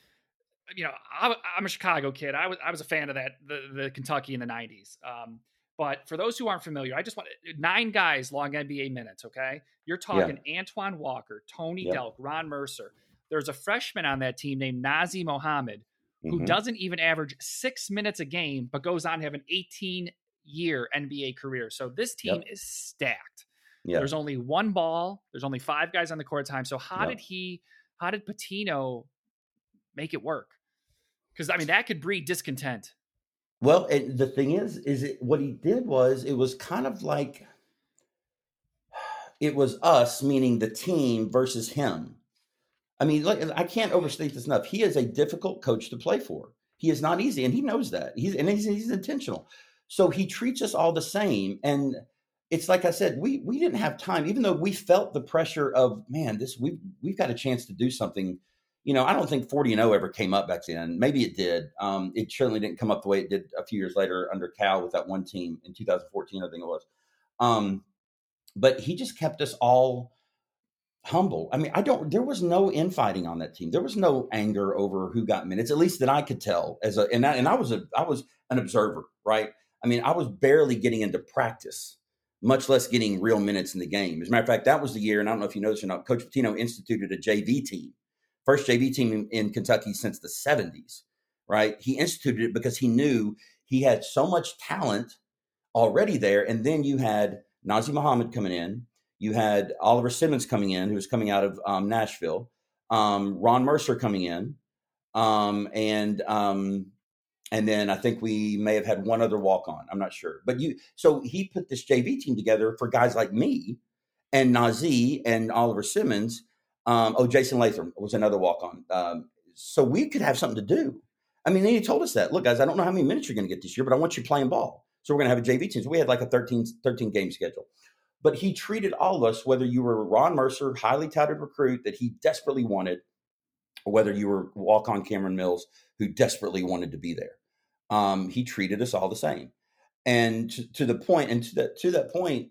you know, I, I'm a Chicago kid. I was I was a fan of that, the, the Kentucky in the nineties. Um, But for those who aren't familiar, I just want nine guys long N B A minutes, okay? You're talking yeah. Antoine Walker, Tony yeah. Delk, Ron Mercer. There's a freshman on that team named Nazr Mohammed who mm-hmm. doesn't even average six minutes a game but goes on to have an eighteen-year N B A career. So this team yep. is stacked. Yeah. There's only one ball. There's only five guys on the court time. So how yeah. did he, how did Pitino make it work? Because, I mean, that could breed discontent. Well, it, the thing is, is it, what he did was, it was kind of like, it was us, meaning the team versus him. I mean, look, I can't overstate this enough. He is a difficult coach to play for. He is not easy, and he knows that. He's and he's, he's intentional. So he treats us all the same. And it's like I said, we we didn't have time, even though we felt the pressure of, man, this we we've got a chance to do something. You know, I don't think forty and oh ever came up back then. Maybe it did. Um, it certainly didn't come up the way it did a few years later under Cal with that one team in two thousand fourteen, I think it was. Um, but he just kept us all humble. I mean, I don't, there was no infighting on that team. There was no anger over who got minutes, at least that I could tell as a, and I, and I was a, I was an observer, right? I mean, I was barely getting into practice, much less getting real minutes in the game. As a matter of fact, that was the year, and I don't know if you noticed or not, Coach Pitino instituted a J V team, first J V team in, in Kentucky since the seventies, right? He instituted it because he knew he had so much talent already there. And then you had Nazr Mohammed coming in. You had Oliver Simmons coming in, who was coming out of um, Nashville, um, Ron Mercer coming in, um, and um, and then I think we may have had one other walk-on. I'm not sure. But you, so he put this J V team together for guys like me and Nazee and Oliver Simmons. Um, oh, Jason Latham was another walk-on. Um, so we could have something to do. I mean, he told us that. Look, guys, I don't know how many minutes you're going to get this year, but I want you playing ball. So we're going to have a J V team. So we had like a thirteen, thirteen game schedule. But he treated all of us, whether you were Ron Mercer, highly touted recruit that he desperately wanted, or whether you were walk-on Cameron Mills, who desperately wanted to be there. Um, he treated us all the same. And to, to the point, and to that, to that point,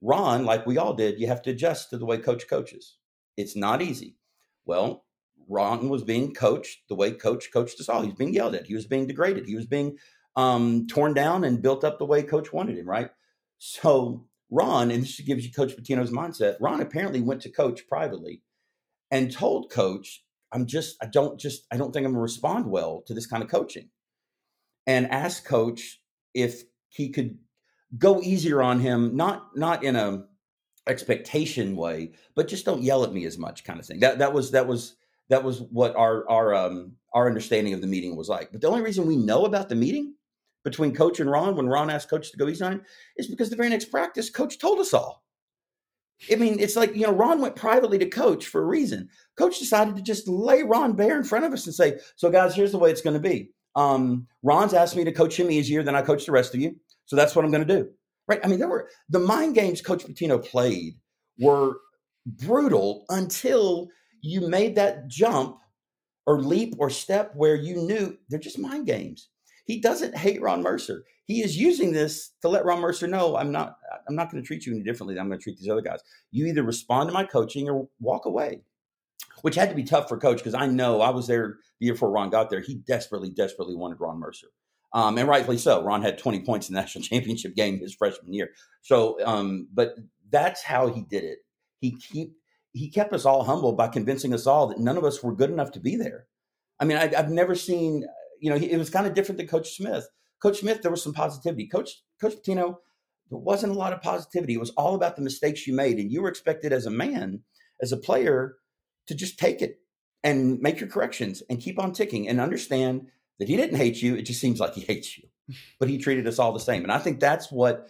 Ron, like we all did, you have to adjust to the way coach coaches. It's not easy. Well, Ron was being coached the way coach coached us all. He was being yelled at. He was being degraded. He was being um, torn down and built up the way coach wanted him, right? So Ron, and this gives you Coach Pitino's mindset, Ron apparently went to coach privately and told coach, I'm just, I don't just, I don't think I'm going to respond well to this kind of coaching, and asked coach if he could go easier on him, not, not in a expectation way, but just don't yell at me as much kind of thing. That, that was, that was, that was what our, our, um, our understanding of the meeting was like. But the only reason we know about the meeting between coach and Ron, when Ron asked coach to go easy on him, is because the very next practice, coach told us all. I mean, it's like, you know, Ron went privately to coach for a reason. Coach decided to just lay Ron bare in front of us and say, so guys, here's the way it's going to be. Um, Ron's asked me to coach him easier than I coach the rest of you. So that's what I'm going to do. Right. I mean, there were the mind games Coach Pitino played were brutal until you made that jump or leap or step where you knew they're just mind games. He doesn't hate Ron Mercer. He is using this to let Ron Mercer know, I'm not I'm not going to treat you any differently than I'm going to treat these other guys. You either respond to my coaching or walk away, which had to be tough for coach because I know I was there the year before Ron got there. He desperately, desperately wanted Ron Mercer. Um, and rightfully so. Ron had twenty points in the national championship game his freshman year. So, um, but that's how he did it. He keep he kept us all humble by convincing us all that none of us were good enough to be there. I mean, I, I've never seen... You know, it was kind of different than Coach Smith. Coach Smith, there was some positivity. Coach Coach Pitino, there wasn't a lot of positivity. It was all about the mistakes you made. And you were expected as a man, as a player, to just take it and make your corrections and keep on ticking and understand that he didn't hate you. It just seems like he hates you. But he treated us all the same. And I think that's what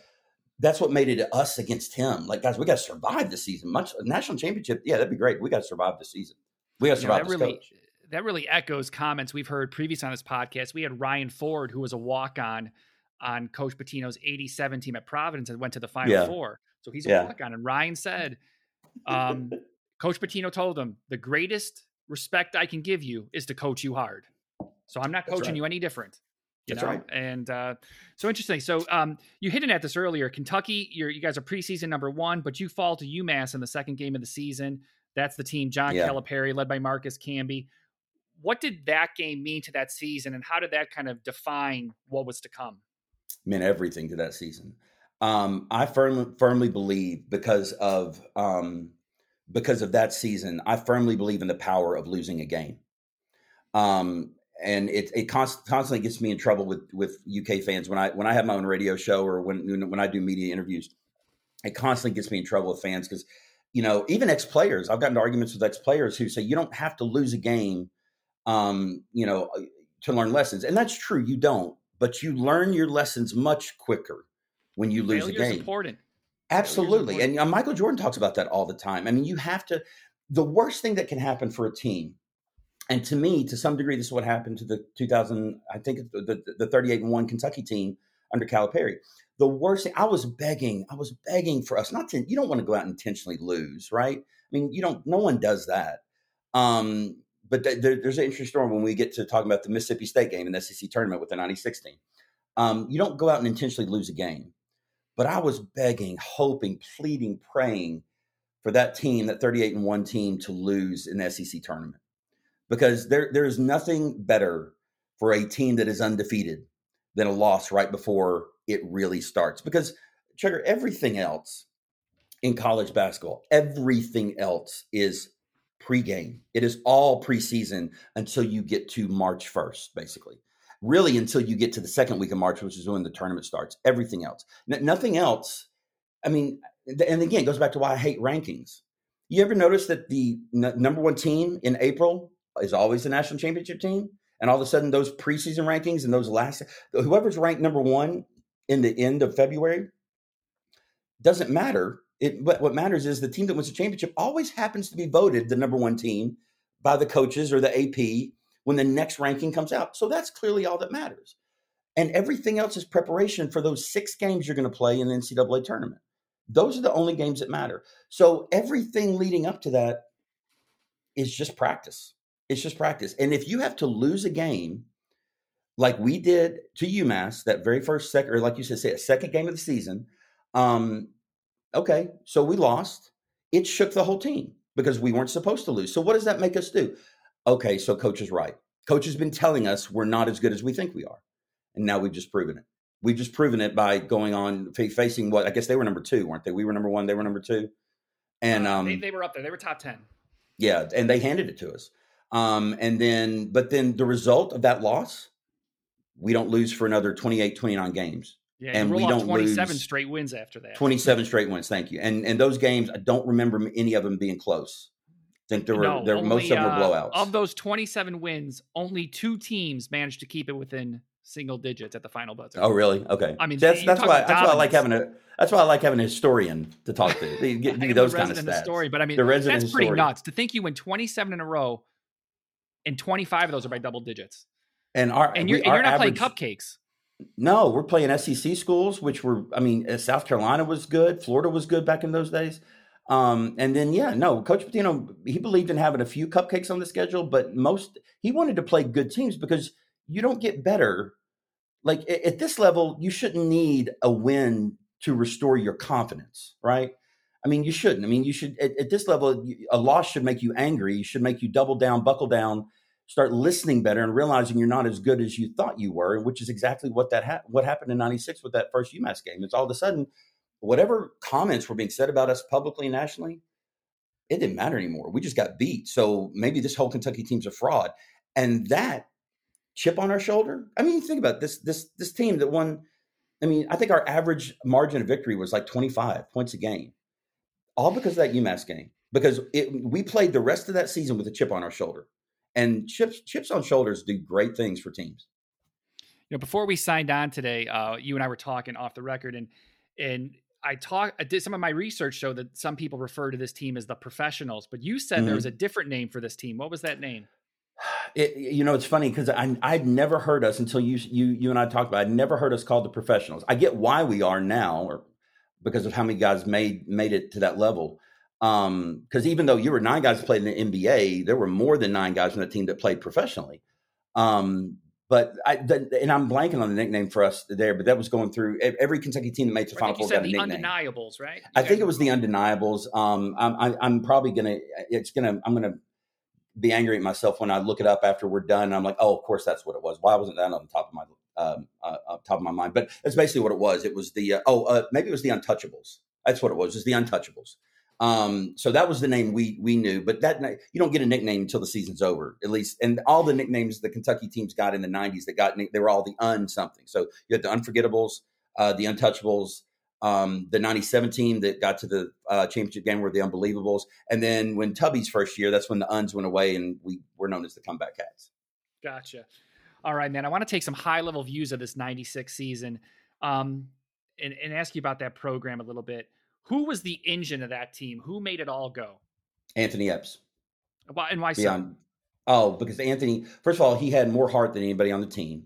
that's what made it us against him. Like, guys, we got to survive this season. Much national championship, yeah, that'd be great. We got to survive this season. We got to survive yeah, this really- coach. That really echoes comments we've heard previous on this podcast. We had Ryan Ford, who was a walk-on on Coach Pitino's eighty-seven team at Providence and went to the Final yeah. Four. So he's a yeah. walk-on. And Ryan said, um, Coach Pitino told him, the greatest respect I can give you is to coach you hard. So I'm not That's coaching right. you any different. You That's know? Right. And uh, so interesting. So um, you hinted at this earlier. Kentucky, you're, you guys are preseason number one, but you fall to UMass in the second game of the season. That's the team, John yeah. Calipari, led by Marcus Camby. What did that game mean to that season, and how did that kind of define what was to come? It meant everything to that season. Um, I firmly, firmly believe because of um, because of that season, I firmly believe in the power of losing a game. Um, and it, it const- constantly gets me in trouble with with U K fans when I when I have my own radio show or when when I do media interviews. it constantly gets me in trouble with fans because, you know, even ex-players, I've gotten to arguments with ex-players who say you don't have to lose a game, um, you know, to learn lessons. And that's true. You don't. But you learn your lessons much quicker when you lose Failure's a game. Failure's important. Absolutely. Important. And uh, Michael Jordan talks about that all the time. I mean, you have to – the worst thing that can happen for a team, and to me, to some degree, this is what happened to the two thousand – I think the, the thirty-eight and one Kentucky team under Calipari. The worst thing – I was begging. I was begging for us not to – you don't want to go out and intentionally lose, right? I mean, you don't – no one does that. Um But there, there's an interesting story when we get to talking about the Mississippi State game in the S E C tournament with the ninety-six team. Um, you don't go out and intentionally lose a game. But I was begging, hoping, pleading, praying for that team, that thirty-eight and one team, to lose in the S E C tournament. Because there there is nothing better for a team that is undefeated than a loss right before it really starts. Because, Trigger, everything else in college basketball, everything else is pregame. It is all preseason until you get to March first, basically. Really, until you get to the second week of March, which is when the tournament starts. Everything else. N- nothing else. I mean, and again, it goes back to why I hate rankings. You ever notice that the n- number one team in April is always the national championship team? And all of a sudden, those preseason rankings and those last, whoever's ranked number one in the end of February doesn't matter. It, but what matters is the team that wins the championship always happens to be voted the number one team by the coaches or the A P when the next ranking comes out. So that's clearly all that matters. And everything else is preparation for those six games you're going to play in the N C double A tournament. Those are the only games that matter. So everything leading up to that is just practice. It's just practice. And if you have to lose a game like we did to UMass, that very first second, or like you said, say a second game of the season, um, okay, so we lost. It shook the whole team because we weren't supposed to lose. So what does that make us do? Okay, so coach is right. Coach has been telling us we're not as good as we think we are. And now we've just proven it. We've just proven it by going on, facing what, I guess they were number two, weren't they? We were number one, they were number two. And um, they, they were up there. They were top ten. Yeah, and they handed it to us. Um, and then, but then the result of that loss, we don't lose for another twenty-eight, twenty-nine games. Yeah, and we don't twenty-seven lose straight wins after that. twenty-seven straight wins. Thank you. And and those games, I don't remember any of them being close. I think there were no, there only, most of them were blowouts. Uh, of those twenty-seven wins, only two teams managed to keep it within single digits at the final buzzer. Oh, really? Okay. I mean, so that's that's why that's dominance. why I like having a that's why I like having a historian to talk to. They give you those kind of stats. Historian, but I mean, the resident that's historian. Pretty nuts to think you win twenty-seven in a row, and twenty-five of those are by double digits. And our and you're, we, and you're not average, playing cupcakes. No, we're playing S E C schools, which were, I mean, South Carolina was good. Florida was good back in those days. Um, and then, yeah, no, Coach Pitino, he believed in having a few cupcakes on the schedule, but most, he wanted to play good teams because you don't get better. Like at this level, you shouldn't need a win to restore your confidence, right? I mean, you shouldn't. I mean, you should, at, at this level, a loss should make you angry. You should make you double down, buckle down, start listening better and realizing you're not as good as you thought you were, which is exactly what that ha- what happened in ninety-six with that first UMass game. It's all of a sudden, whatever comments were being said about us publicly and nationally, it didn't matter anymore. We just got beat. So maybe this whole Kentucky team's a fraud. And that chip on our shoulder, I mean, think about this, this, this team that won, I mean, I think our average margin of victory was like twenty-five points a game, all because of that UMass game, because it, we played the rest of that season with a chip on our shoulder. And chips chips on shoulders do great things for teams. You know, before we signed on today, uh, you and I were talking off the record, and and I talked. I did some of my research showed that some people refer to this team as the professionals, but you said mm-hmm. there was a different name for this team. What was that name? It, you know, it's funny because I I'd never heard us until you you you and I talked about. It. I'd never heard us called the professionals. I get why we are now, or because of how many guys made made it to that level. Um, because even though you were nine guys that played in the N B A, there were more than nine guys on the team that played professionally. Um, but I, th- and I'm blanking on the nickname for us there, but that was going through every Kentucky team that made the Final Four got a nickname. The Undeniables, right? You I think it was the Undeniables. Um, I'm, I, I'm probably gonna, it's gonna, I'm gonna be angry at myself when I look it up after we're done. I'm like, oh, of course that's what it was. Why wasn't that on the top of my, um, uh, up top of my mind? But that's basically what it was. It was the, uh, oh, uh, maybe it was the Untouchables. That's what it was. It was the Untouchables. Um, so that was the name we, we knew, but that you don't get a nickname until the season's over, at least. And all the nicknames the Kentucky teams got in the nineties that got, they were all the un something. So you had the Unforgettables, uh, the Untouchables, um, the ninety-seven team that got to the uh, championship game were the Unbelievables. And then when Tubby's first year, that's when the Uns went away and we were known as the Comeback Cats. Gotcha. All right, man. I want to take some high-level views of this ninety-six season um, and, and ask you about that program a little bit. Who was the engine of that team? Who made it all go? Anthony Epps. Why, and why so? Yeah, oh, because Anthony, first of all, he had more heart than anybody on the team.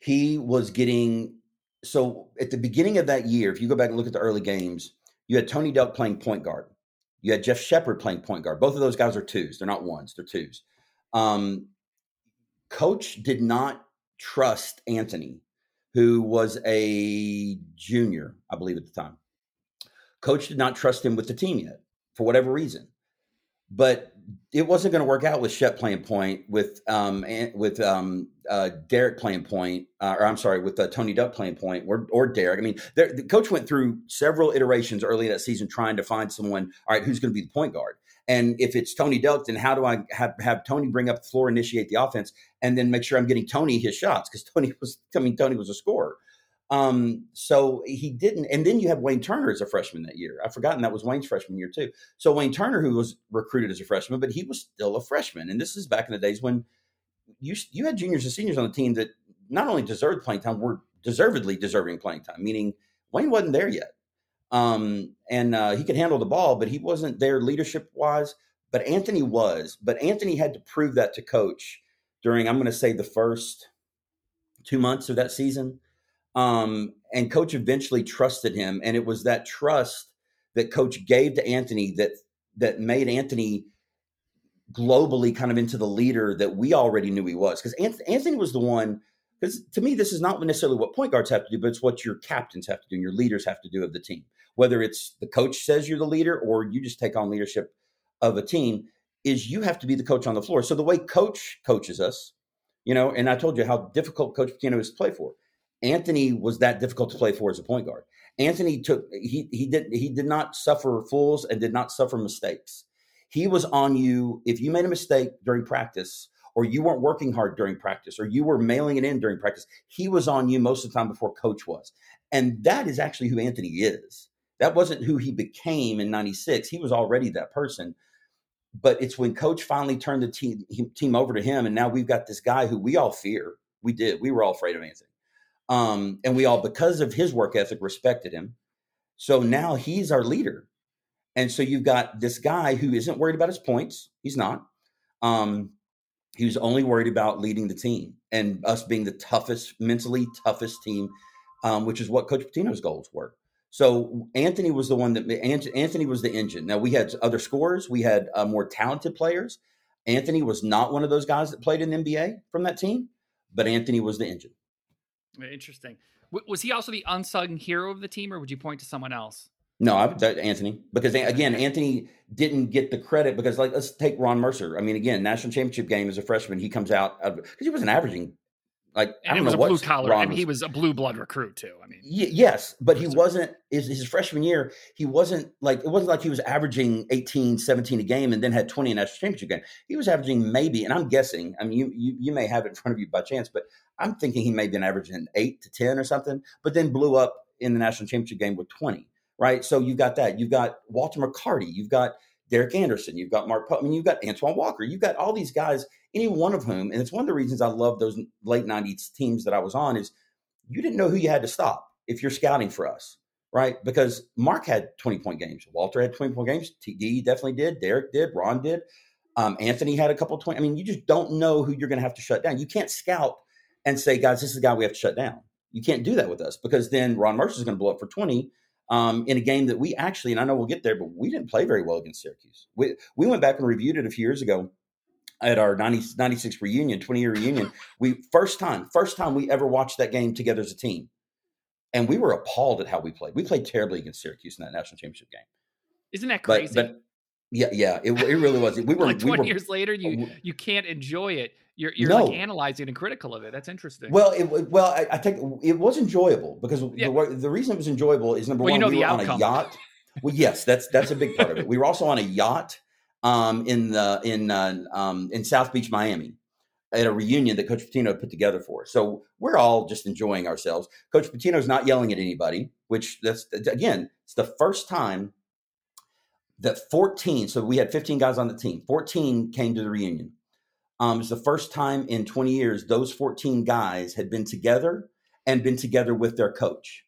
He was getting, so at the beginning of that year, if you go back and look at the early games, you had Tony Delk playing point guard. You had Jeff Sheppard playing point guard. Both of those guys are twos. They're not ones. They're twos. Um, Coach did not trust Anthony, who was a junior, I believe at the time. Coach did not trust him with the team yet for whatever reason. But it wasn't going to work out with Shep playing point, with um, with um, uh, Derek playing point, uh, or I'm sorry, with uh, Tony Duck playing point, or, or Derek. I mean, there, the coach went through several iterations early in that season trying to find someone. All right, who's going to be the point guard? And if it's Tony Duck, then how do I have, have Tony bring up the floor, initiate the offense, and then make sure I'm getting Tony his shots? Because Tony was, I mean, Tony was a scorer. Um, so he didn't. And then you have Wayne Turner as a freshman that year. I've forgotten that was Wayne's freshman year too. So Wayne Turner, who was recruited as a freshman, but he was still a freshman. And this is back in the days when you, you had juniors and seniors on the team that not only deserved playing time, were deservedly deserving playing time, meaning Wayne wasn't there yet. Um, and, uh, he could handle the ball, but he wasn't there leadership wise, but Anthony was, but Anthony had to prove that to coach during, I'm going to say the first two months of that season. Um, and coach eventually trusted him. And it was that trust that coach gave to Anthony that, that made Anthony globally kind of into the leader that we already knew he was. Cause Anthony was the one, because to me, this is not necessarily what point guards have to do, but it's what your captains have to do and your leaders have to do of the team, whether it's the coach says you're the leader or you just take on leadership of a team, is you have to be the coach on the floor. So the way coach coaches us, you know, and I told you how difficult Coach Pitino is to play for. Anthony was that difficult to play for as a point guard. Anthony took he he did he did not suffer fools and did not suffer mistakes. He was on you if you made a mistake during practice, or you weren't working hard during practice, or you were mailing it in during practice. He was on you most of the time before coach was, and that is actually who Anthony is. That wasn't who he became in ninety-six. He was already that person, but it's when coach finally turned the team team over to him, and now we've got this guy who we all fear. We did. We were all afraid of Anthony. Um, and we all, because of his work ethic, respected him. So now he's our leader. And so you've got this guy who isn't worried about his points. He's not. Um, he was only worried about leading the team and us being the toughest, mentally toughest team, um, which is what Coach Pitino's goals were. So Anthony was the one that Anthony was the engine. Now we had other scorers. We had uh, more talented players. Anthony was not one of those guys that played in the N B A from that team, but Anthony was the engine. Interesting. Was he also the unsung hero of the team, or would you point to someone else? No, I would say Anthony, because again, Anthony didn't get the credit because, like, let's take Ron Mercer. I mean, again, national championship game as a freshman, he comes out because he wasn't averaging like and I don't it was know a blue collar, Ron and was. He was a blue blood recruit too. I mean, y- yes, but he wasn't his, his freshman year. He wasn't like it wasn't like he was averaging eighteen, seventeen a game, and then had twenty in national championship game. He was averaging maybe, and I'm guessing. I mean, you you, you may have it in front of you by chance, but. I'm thinking he may have been averaging eight to ten or something, but then blew up in the national championship game with twenty, right? So you've got that. You've got Walter McCarty. You've got Derek Anderson. You've got Mark Pope. I mean, you've got Antoine Walker. You've got all these guys, any one of whom, and it's one of the reasons I love those late nineties teams that I was on is you didn't know who you had to stop if you're scouting for us, right? Because Mark had twenty-point games. Walter had twenty-point games. T D definitely did. Derek did. Ron did. Um, Anthony had a couple of twenty. I mean, you just don't know who you're going to have to shut down. You can't scout and say, guys, this is the guy we have to shut down. You can't do that with us because then Ron Mercer is going to blow up for twenty um, in a game that we actually, and I know we'll get there, but we didn't play very well against Syracuse. We we went back and reviewed it a few years ago at our ninety, ninety-six reunion, twenty-year reunion. We first time, first time we ever watched that game together as a team. And we were appalled at how we played. We played terribly against Syracuse in that national championship game. Isn't that crazy? But, but, yeah, yeah, it, it really was. We were like twenty we were, years later, you you can't enjoy it. You're you're no. like analyzing and critical of it. That's interesting. Well, it, well, I, I think it was enjoyable because yeah. the, the reason it was enjoyable is number well, one, you know we were outcome. on a yacht. Well, yes, that's that's a big part of it. We were also on a yacht um, in the in uh, um, in South Beach, Miami, at a reunion that Coach Pitino put together for us. So we're all just enjoying ourselves. Coach Pitino's not yelling at anybody, which that's, again, it's the first time that fourteen, so we had fifteen guys on the team, fourteen came to the reunion. Um, it's the first time in twenty years those fourteen guys had been together and been together with their coach.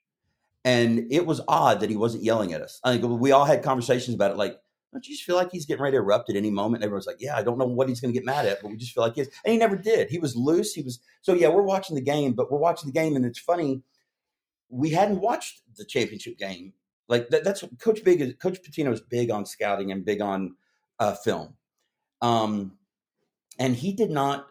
And it was odd that he wasn't yelling at us. I think we all had conversations about it, like, don't you just feel like he's getting ready to erupt at any moment? And everyone's like, yeah, I don't know what he's going to get mad at, but we just feel like he is. And he never did. He was loose. He was so, yeah, we're watching the game, but we're watching the game, and it's funny. We hadn't watched the championship game. Like that, that's what Coach Big is. Coach Pitino is big on scouting and big on uh, film. Um, and he did not.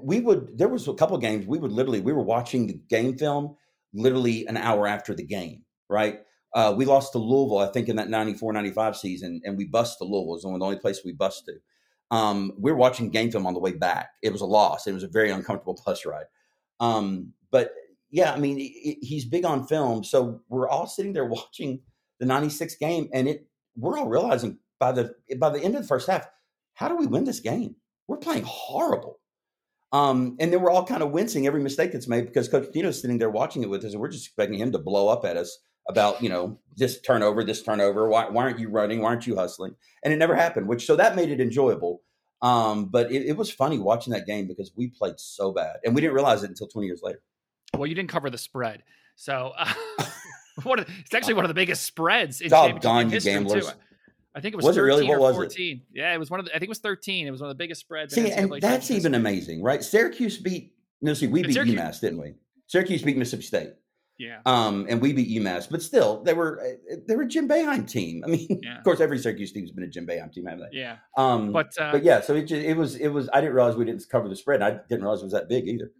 We would. There was a couple of games we would literally. We were watching the game film literally an hour after the game. Right. Uh, we lost to Louisville, I think, in that ninety-four ninety-five season, and we bust to Louisville. It was the only place we bust to. Um, we were watching game film on the way back. It was a loss. It was a very uncomfortable bus ride. Um, but yeah, I mean, it, he's big on film. So we're all sitting there watching the ninety-six game, and it we're all realizing by the by the end of the first half, how do we win this game? We're playing horrible. Um, and then we're all kind of wincing every mistake that's made because Coach Pitino's sitting there watching it with us, and we're just expecting him to blow up at us about, you know, this turnover, this turnover. Why, why aren't you running? Why aren't you hustling? And it never happened, which so that made it enjoyable. Um, but it, it was funny watching that game because we played so bad, and we didn't realize it until twenty years later. Well, you didn't cover the spread, so uh, one of, it's actually one of the biggest spreads in championship history, gamblers. Too. I think it was, was thirteen it really? What or was fourteen. It? Yeah, it was one of. The, I think it was thirteen. It was one of the biggest spreads. See, in and that's even history. Amazing, right? Syracuse beat. No, see, we but beat Syracuse, UMass, didn't we? Syracuse beat Mississippi State. Yeah. Um, and we beat UMass, but still, they were they were a Jim Boeheim team. I mean, yeah. Of course, every Syracuse team's been a Jim Boeheim team, haven't they? Yeah. Um, but uh, but yeah, so it just, it was it was. I didn't realize we didn't cover the spread. And I didn't realize it was that big either.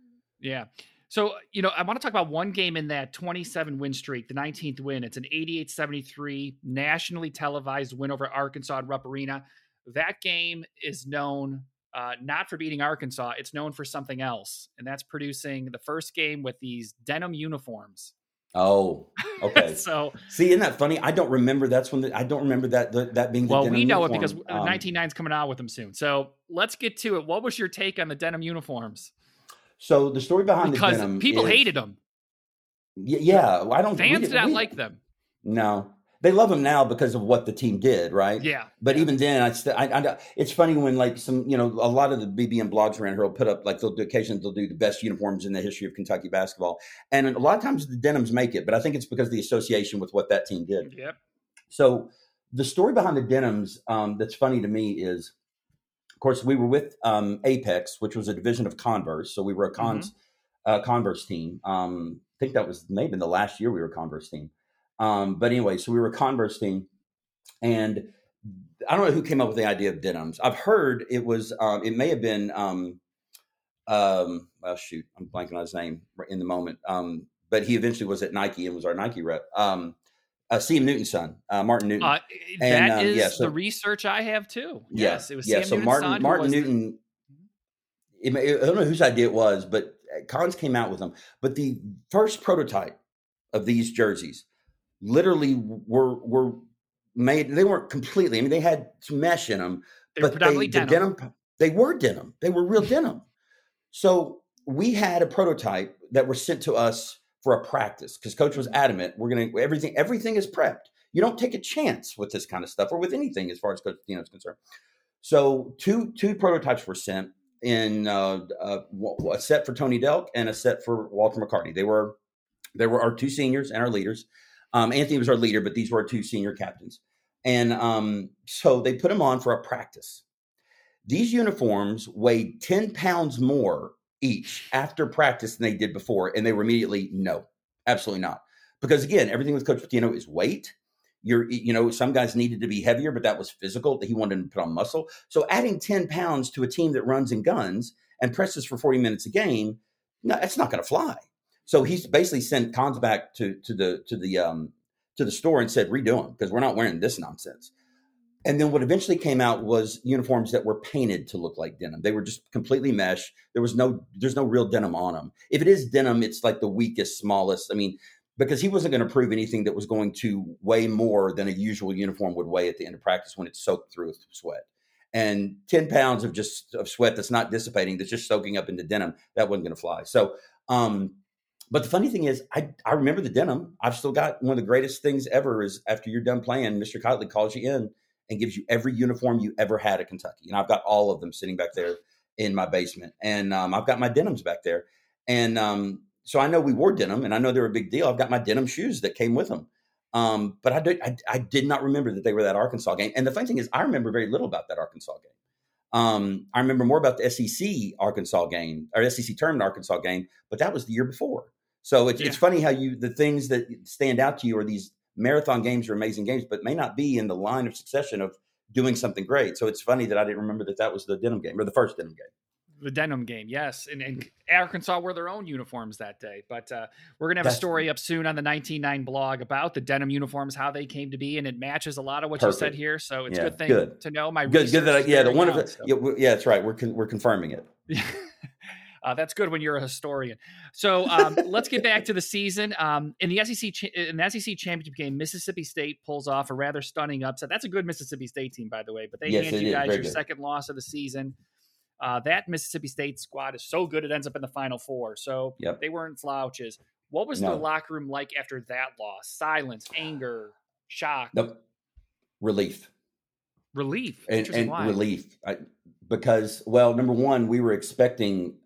Yeah. So you know, I want to talk about one game in that twenty-seven win streak, the nineteenth win. It's an eighty-eight seventy-three nationally televised win over Arkansas at Rupp Arena. That game is known. Uh, not for beating Arkansas, it's known for something else, and that's producing the first game with these denim uniforms. Oh, okay. So, see, isn't that funny? I don't remember. That's when the, I don't remember that the, that being. The well, denim we know uniform. It because um, the nineteen nine's coming out with them soon. So let's get to it. What was your take on the denim uniforms? So the story behind because the denim people is, hated them. Y- yeah, well, I don't. Fans did not like them. No. They love him now because of what the team did, right? Yeah. But even then, I, st- I, I it's funny when like some, you know, a lot of the B B N blogs around here will put up like they'll do occasionally they'll do the best uniforms in the history of Kentucky basketball, and a lot of times the denims make it, but I think it's because of the association with what that team did. Yep. So the story behind the denims um, that's funny to me is, of course, we were with um, Apex, which was a division of Converse, so we were a cons mm-hmm. uh, Converse team. Um, I think that was maybe the last year we were a Converse team. Um, but anyway, so we were conversing, and I don't know who came up with the idea of denims. I've heard it was, um, it may have been, um, um, well, shoot, I'm blanking on his name in the moment. Um, but he eventually was at Nike and was our Nike rep. Um, uh, C M Newton's son, uh, Martin Newton. Uh, that and, um, is yeah, so, the research I have too. Yeah, yes. It was yeah, C M so Newton's Martin, son Martin Newton, the... it, I don't know whose idea it was, but Collins came out with them. But the first prototype of these jerseys literally were were made. They weren't completely. I mean, they had some mesh in them, they but they the denim. denim. They were denim. They were real denim. So we had a prototype that were sent to us for a practice because Coach was adamant. We're gonna everything. Everything is prepped. You don't take a chance with this kind of stuff or with anything as far as Coach Pitino is concerned. So two two prototypes were sent in uh, uh, a set for Tony Delk and a set for Walter McCarty. They were they were our two seniors and our leaders. Um, Anthony was our leader, but these were our two senior captains. And um, so they put them on for a practice. These uniforms weighed ten pounds more each after practice than they did before. And they were immediately, no, absolutely not. Because again, everything with Coach Pitino is weight. You're, you know, some guys needed to be heavier, but that was physical. He wanted to put on muscle. So adding ten pounds to a team that runs and guns and presses for forty minutes a game, no, that's not going to fly. So he's basically sent Cons back to to the to the um, to the store and said, redo them because we're not wearing this nonsense. And then what eventually came out was uniforms that were painted to look like denim. They were just completely mesh. There was no there's no real denim on them. If it is denim, it's like the weakest, smallest. I mean, because he wasn't going to prove anything that was going to weigh more than a usual uniform would weigh at the end of practice when it's soaked through with sweat. and ten pounds of just of sweat that's not dissipating, that's just soaking up into denim, that wasn't going to fly. So, um, but the funny thing is, I, I remember the denim. I've still got one of the greatest things ever is after you're done playing, Mister Keightley calls you in and gives you every uniform you ever had at Kentucky. And I've got all of them sitting back there in my basement. And um, I've got my denims back there. And um, so I know we wore denim, and I know they were a big deal. I've got my denim shoes that came with them. Um, but I did, I, I did not remember that they were that Arkansas game. And the funny thing is, I remember very little about that Arkansas game. Um, I remember more about the S E C Arkansas game, or S E C tournament Arkansas game, but that was the year before. So it's, yeah. it's funny how you, the things that stand out to you are these marathon games or amazing games, but may not be in the line of succession of doing something great. So it's funny that I didn't remember that that was the denim game or the first denim game. The denim game, yes. And, and Arkansas wore their own uniforms that day. But uh, we're going to have That's a story up soon on the nineteen nine blog about the denim uniforms, how they came to be, and it matches a lot of what Perfect. you said here. So it's a yeah, good thing good. to know. My good, good that I, yeah, the one out, of the, so. yeah, yeah, that's right. We're con- we're confirming it. uh, that's good when you're a historian. So um, let's get back to the season. Um, in the S E C cha- in the S E C championship game, Mississippi State pulls off a rather stunning upset. That's a good Mississippi State team, by the way. But they yes, hand you guys your good. second loss of the season. Uh, that Mississippi State squad is so good it ends up in the Final Four. So yep. they weren't slouches. What was no. the locker room like after that loss? Silence, anger, shock. Nope. Relief. Relief. And, and relief. I, because, well, number one, we were expecting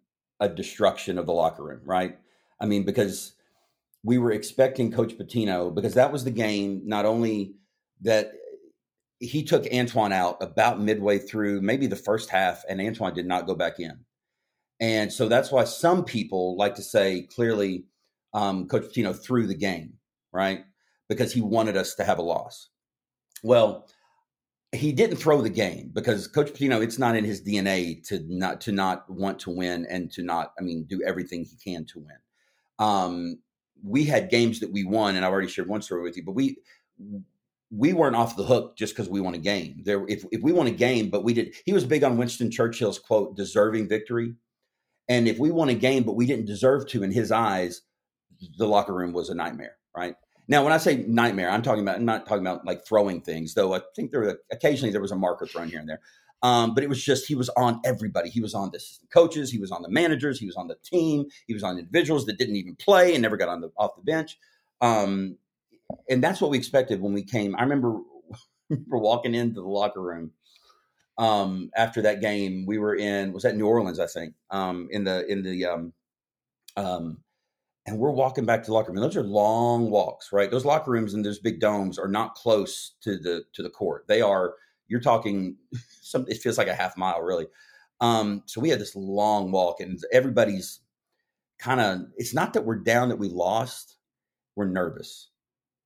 a destruction of the locker room, right? I mean, because we were expecting Coach Pitino, because that was the game, not only that – he took Antoine out about midway through, maybe the first half, and Antoine did not go back in. And so that's why some people like to say clearly um, Coach Pitino threw the game, right? Because he wanted us to have a loss. Well, he didn't throw the game because Coach Pitino, it's not in his D N A to not to not want to win and to not, I mean, do everything he can to win. Um, we had games that we won, and I've already shared one story with you, but we – we weren't off the hook just because we won a game. There, if, if we won a game, but we did, he was big on Winston Churchill's quote, deserving victory. And if we won a game, but we didn't deserve to, in his eyes, the locker room was a nightmare, right? Now, when I say nightmare, I'm talking about, I'm not talking about like throwing things, though I think there were, occasionally there was a marker thrown here and there. Um, but it was just, he was on everybody. He was on the assistant coaches. He was on the managers. He was on the team. He was on individuals that didn't even play and never got on the, off the bench. Um, And that's what we expected when we came. I remember, remember walking into the locker room um, after that game. We were in was that New Orleans, I think, um, in the in the um, um, and we're walking back to the locker room. Those are long walks, right? Those locker rooms and those big domes are not close to the to the court. They are. You're talking. Some, it feels like a half mile, really. Um, so we had this long walk, and everybody's kind of. It's not that we're down that we lost. We're nervous.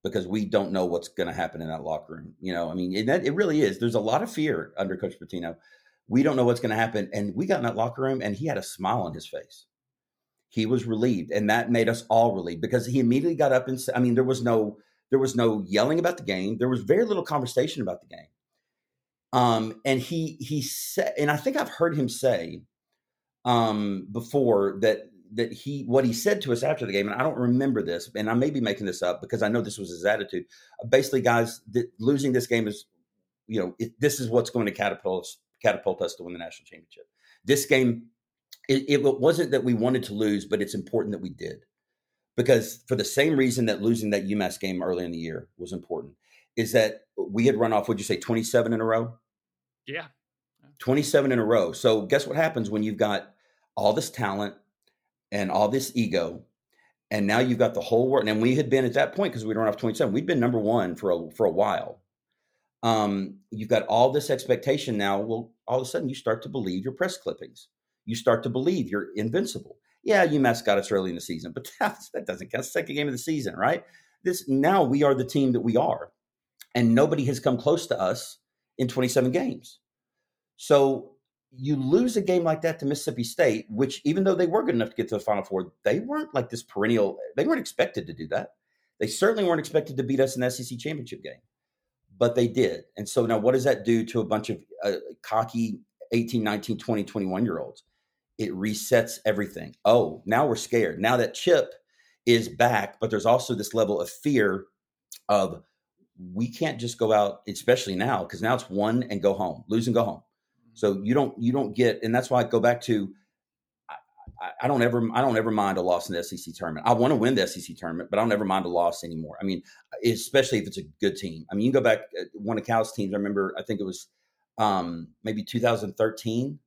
Because we don't know what's going to happen in that locker room. You know, I mean, it, it really is. There's a lot of fear under Coach Pitino. We don't know what's going to happen. And we got in that locker room, and he had a smile on his face. He was relieved, and that made us all relieved because he immediately got up and said, I mean, there was no there was no yelling about the game. There was very little conversation about the game. Um, and he he said, and I think I've heard him say um, before that. That he, what he said to us after the game, and I don't remember this, and I may be making this up because I know this was his attitude. Basically, guys, th- losing this game is, you know, it, this is what's going to catapult us, catapult us to win the national championship. This game, it, it wasn't that we wanted to lose, but it's important that we did. Because for the same reason that losing that UMass game early in the year was important, is that we had run off, would you say, twenty-seven in a row? Yeah. twenty-seven in a row. So guess what happens when you've got all this talent, and all this ego, and now you've got the whole world. And we had been at that point because we'd run off twenty-seven. We'd been number one for a, for a while. Um, you've got all this expectation now. Well, all of a sudden you start to believe your press clippings. You start to believe you're invincible. Yeah, UMass got us early in the season, but that, that doesn't count. Second game of the season, right? This now we are the team that we are, and nobody has come close to us in twenty-seven games. So. You lose a game like that to Mississippi State, which even though they were good enough to get to the Final Four, they weren't like this perennial. They weren't expected to do that. They certainly weren't expected to beat us in the S E C championship game, but they did. And so now what does that do to a bunch of uh, cocky eighteen, nineteen, twenty, twenty-one-year-olds? It resets everything. Oh, now we're scared. Now that chip is back, but there's also this level of fear of we can't just go out, especially now, because now it's one and go home, lose and go home. So you don't, you don't get, and that's why I go back to, I, I don't ever, I don't ever mind a loss in the S E C tournament. I want to win the S E C tournament, but I don't ever mind a loss anymore. I mean, especially if it's a good team. I mean, you can go back, one of Cal's teams, I remember, I think it was um, maybe two thousand thirteen.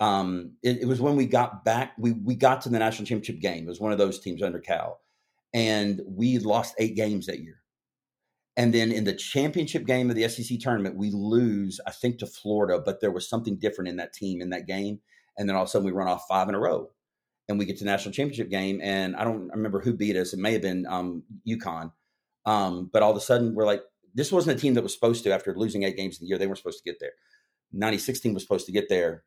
Um, it, it was when we got back, we, we got to the national championship game. It was one of those teams under Cal, and we lost eight games that year. And then in the championship game of the S E C tournament, we lose, I think, to Florida, but there was something different in that team in that game. And then all of a sudden we run off five in a row and we get to the national championship game. And I don't remember who beat us. It may have been um, UConn. Um, but all of a sudden we're like, this wasn't a team that was supposed to, after losing eight games in the year, they weren't supposed to get there. ninety-six team was supposed to get there.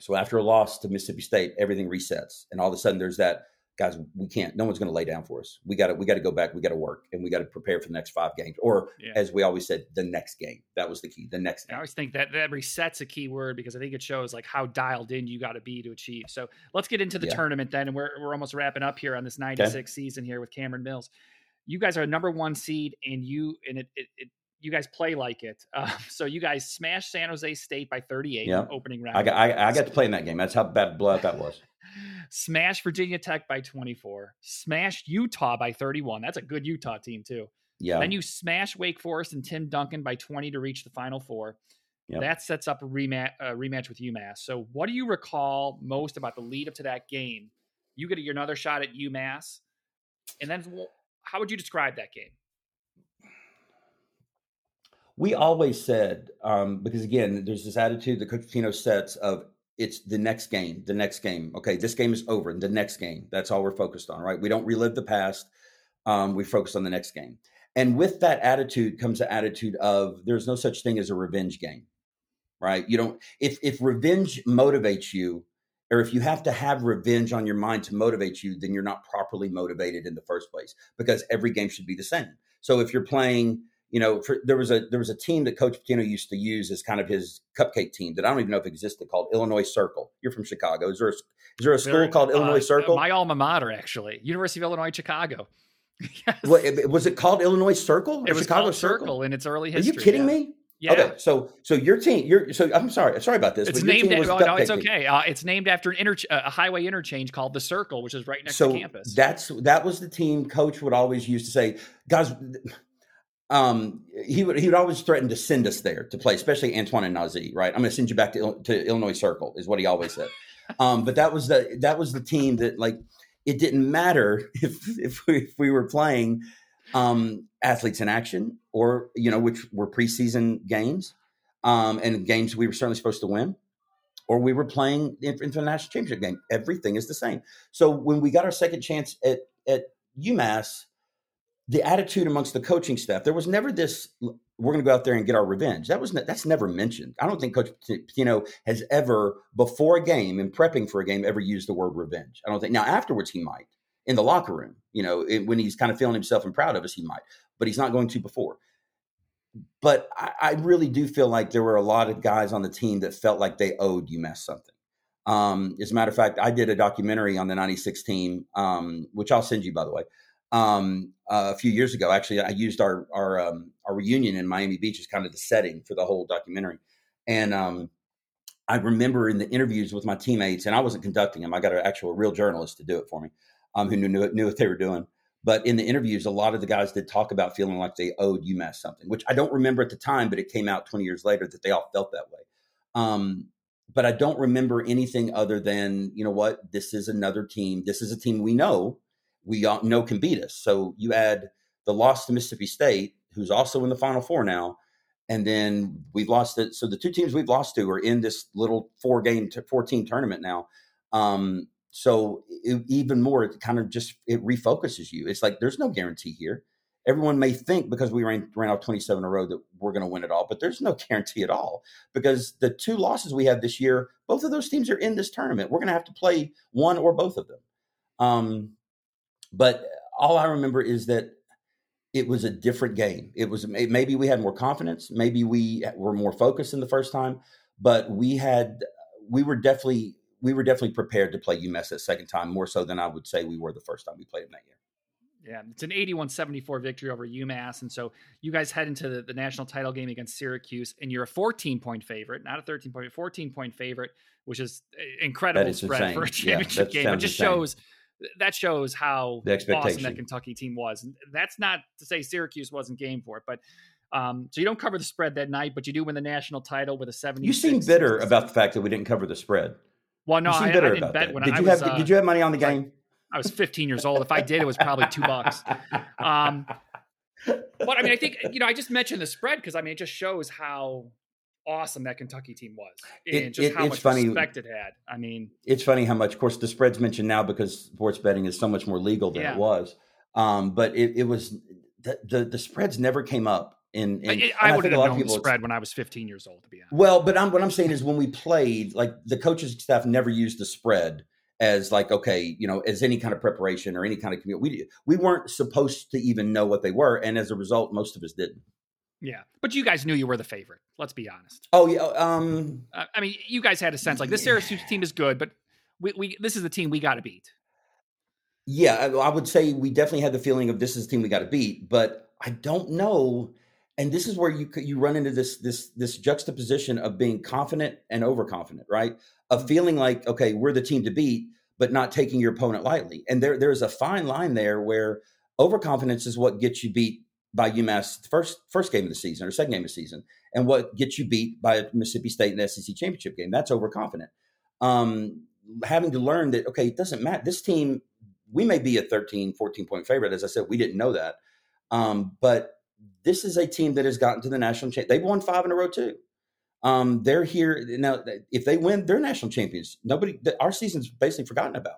So after a loss to Mississippi State, everything resets. And all of a sudden there's that, guys, we can't, no one's going to lay down for us. We got to, we got to go back. We got to work, and we got to prepare for the next five games. Or yeah. as we always said, the next game. That was the key. The next game. I always think that that resets a key word, because I think it shows like how dialed in you got to be to achieve. So let's get into the yeah. tournament then. And we're, we're almost wrapping up here on this ninety-six okay. season here with Cameron Mills. You guys are a number one seed, and you, and it, it, it you guys play like it. Uh, so you guys smashed San Jose State by thirty-eight yeah. in the opening round. I got, I, I got to play in that game. That's how bad blood that was. Smash Virginia Tech by twenty-four, smashed Utah by thirty-one. That's a good Utah team too. Yeah. Then you smash Wake Forest and Tim Duncan by twenty to reach the Final Four. Yep. That sets up a rematch, a rematch with UMass. So what do you recall most about the lead up to that game? You get another shot at UMass. And then how would you describe that game? We always said, um, because again, there's this attitude that Coach Pitino sets of, it's the next game, the next game. Okay, this game is over, and the next game. That's all we're focused on, right? We don't relive the past. Um, we focus on the next game. And with that attitude comes the attitude of there's no such thing as a revenge game, right? You don't, if if revenge motivates you, or if you have to have revenge on your mind to motivate you, then you're not properly motivated in the first place, because every game should be the same. So if you're playing, you know, for, there was a there was a team that Coach Pitino used to use as kind of his cupcake team that I don't even know if existed, called Illinois Circle. You're from Chicago. Is there a, is there a school Bill, called uh, Illinois Circle? My alma mater, actually. University of Illinois, Chicago. Yes. What, was it called Illinois Circle? Or it was Chicago Circle? Circle in its early history. Are you kidding yeah. me? Yeah. Okay, so so your team, your so I'm sorry, sorry about this. It's but named. At, oh, no, it's okay. Uh, it's named after an inter- a highway interchange called the Circle, which is right next so to campus. That's that was the team Coach would always use to say, guys. Um, he would he would always threaten to send us there to play, especially Antoine and Nazr, right? I'm going to send you back to to Illinois Circle is what he always said. Um, but that was the that was the team that, like, it didn't matter if if we, if we were playing um, athletes in action, or, you know, which were preseason games um, and games we were certainly supposed to win, or we were playing in, in the national championship game. Everything is the same. So when we got our second chance at at UMass, the attitude amongst the coaching staff, there was never this, we're going to go out there and get our revenge. That was ne- that's never mentioned. I don't think Coach Pitino has ever, before a game and prepping for a game, ever used the word revenge. I don't think. Now, afterwards, he might. In the locker room, you know, it, when he's kind of feeling himself and proud of us, he might. But he's not going to before. But I, I really do feel like there were a lot of guys on the team that felt like they owed UMass something. Um, as a matter of fact, I did a documentary on the ninety-six team, um, which I'll send you, by the way. Um, uh, a few years ago, actually, I used our, our, um, our reunion in Miami Beach as kind of the setting for the whole documentary. And, um, I remember in the interviews with my teammates, and I wasn't conducting them. I got an actual real journalist to do it for me, um, who knew, knew, knew what they were doing. But in the interviews, a lot of the guys did talk about feeling like they owed UMass something, which I don't remember at the time, but it came out twenty years later that they all felt that way. Um, but I don't remember anything other than, you know what, this is another team. This is a team we know. we all know can beat us. So you add the loss to Mississippi State, who's also in the Final Four now, and then we've lost it. So the two teams we've lost to are in this little four-game, four-team tournament now. Um, so it, even more, it kind of just it refocuses you. It's like there's no guarantee here. Everyone may think because we ran, ran off twenty-seven in a row that we're going to win it all, but there's no guarantee at all, because the two losses we have this year, both of those teams are in this tournament. We're going to have to play one or both of them. Um, But all I remember is that it was a different game. It was maybe we had more confidence, maybe we were more focused in the first time, but we had we were definitely we were definitely prepared to play UMass that second time, more so than I would say we were the first time we played them that year. Yeah, it's an eighty-one seventy-four victory over UMass. And so you guys head into the, the national title game against Syracuse, and you're a fourteen-point favorite, not a thirteen-point, a fourteen-point favorite, which is incredible is spread insane. For a championship yeah, game. It just insane. shows that shows how awesome that Kentucky team was. And that's not to say Syracuse wasn't game for it, but um, so you don't cover the spread that night, but you do win the national title with a seventy-six. You seem bitter about the fact that we didn't cover the spread. Well, no, I, I didn't bet that. when did I you was, have, uh, Did you have money on the game? I was fifteen years old. If I did, it was probably two bucks. Um, but I mean, I think, you know, I just mentioned the spread because I mean, it just shows how awesome that Kentucky team was and it, just it, how much funny. respect it had. I mean, it's funny how much, of course, the spread's mentioned now because sports betting is so much more legal than yeah. it was. Um, but it, it was the, the, the spreads never came up. In, in, it, I would have known the spread when I was fifteen years old, to be honest. Well, but I'm, what I'm saying is when we played, like the coaches and staff never used the spread as like, okay, you know, as any kind of preparation or any kind of community. We, we weren't supposed to even know what they were. And as a result, most of us didn't. Yeah. But you guys knew you were the favorite. Let's be honest. Oh, yeah. Um, uh, I mean, you guys had a sense like this Syracuse yeah. team is good, but we, we this is the team we got to beat. Yeah. I, I would say we definitely had the feeling of this is the team we got to beat, but I don't know. And this is where you you run into this this this juxtaposition of being confident and overconfident, right? Of feeling like, okay, we're the team to beat, but not taking your opponent lightly. And there there is a fine line there where overconfidence is what gets you beat by UMass the first first game of the season or second game of the season, and what gets you beat by Mississippi State in the S E C championship game. That's overconfident. Um, having to learn that, okay, it doesn't matter. This team, we may be a thirteen, fourteen point favorite. As I said, we didn't know that, um, but. This is a team that has gotten to the national champ. They've won five in a row too. Um, they're here now. If they win, they're national champions. Nobody, our season's basically forgotten about,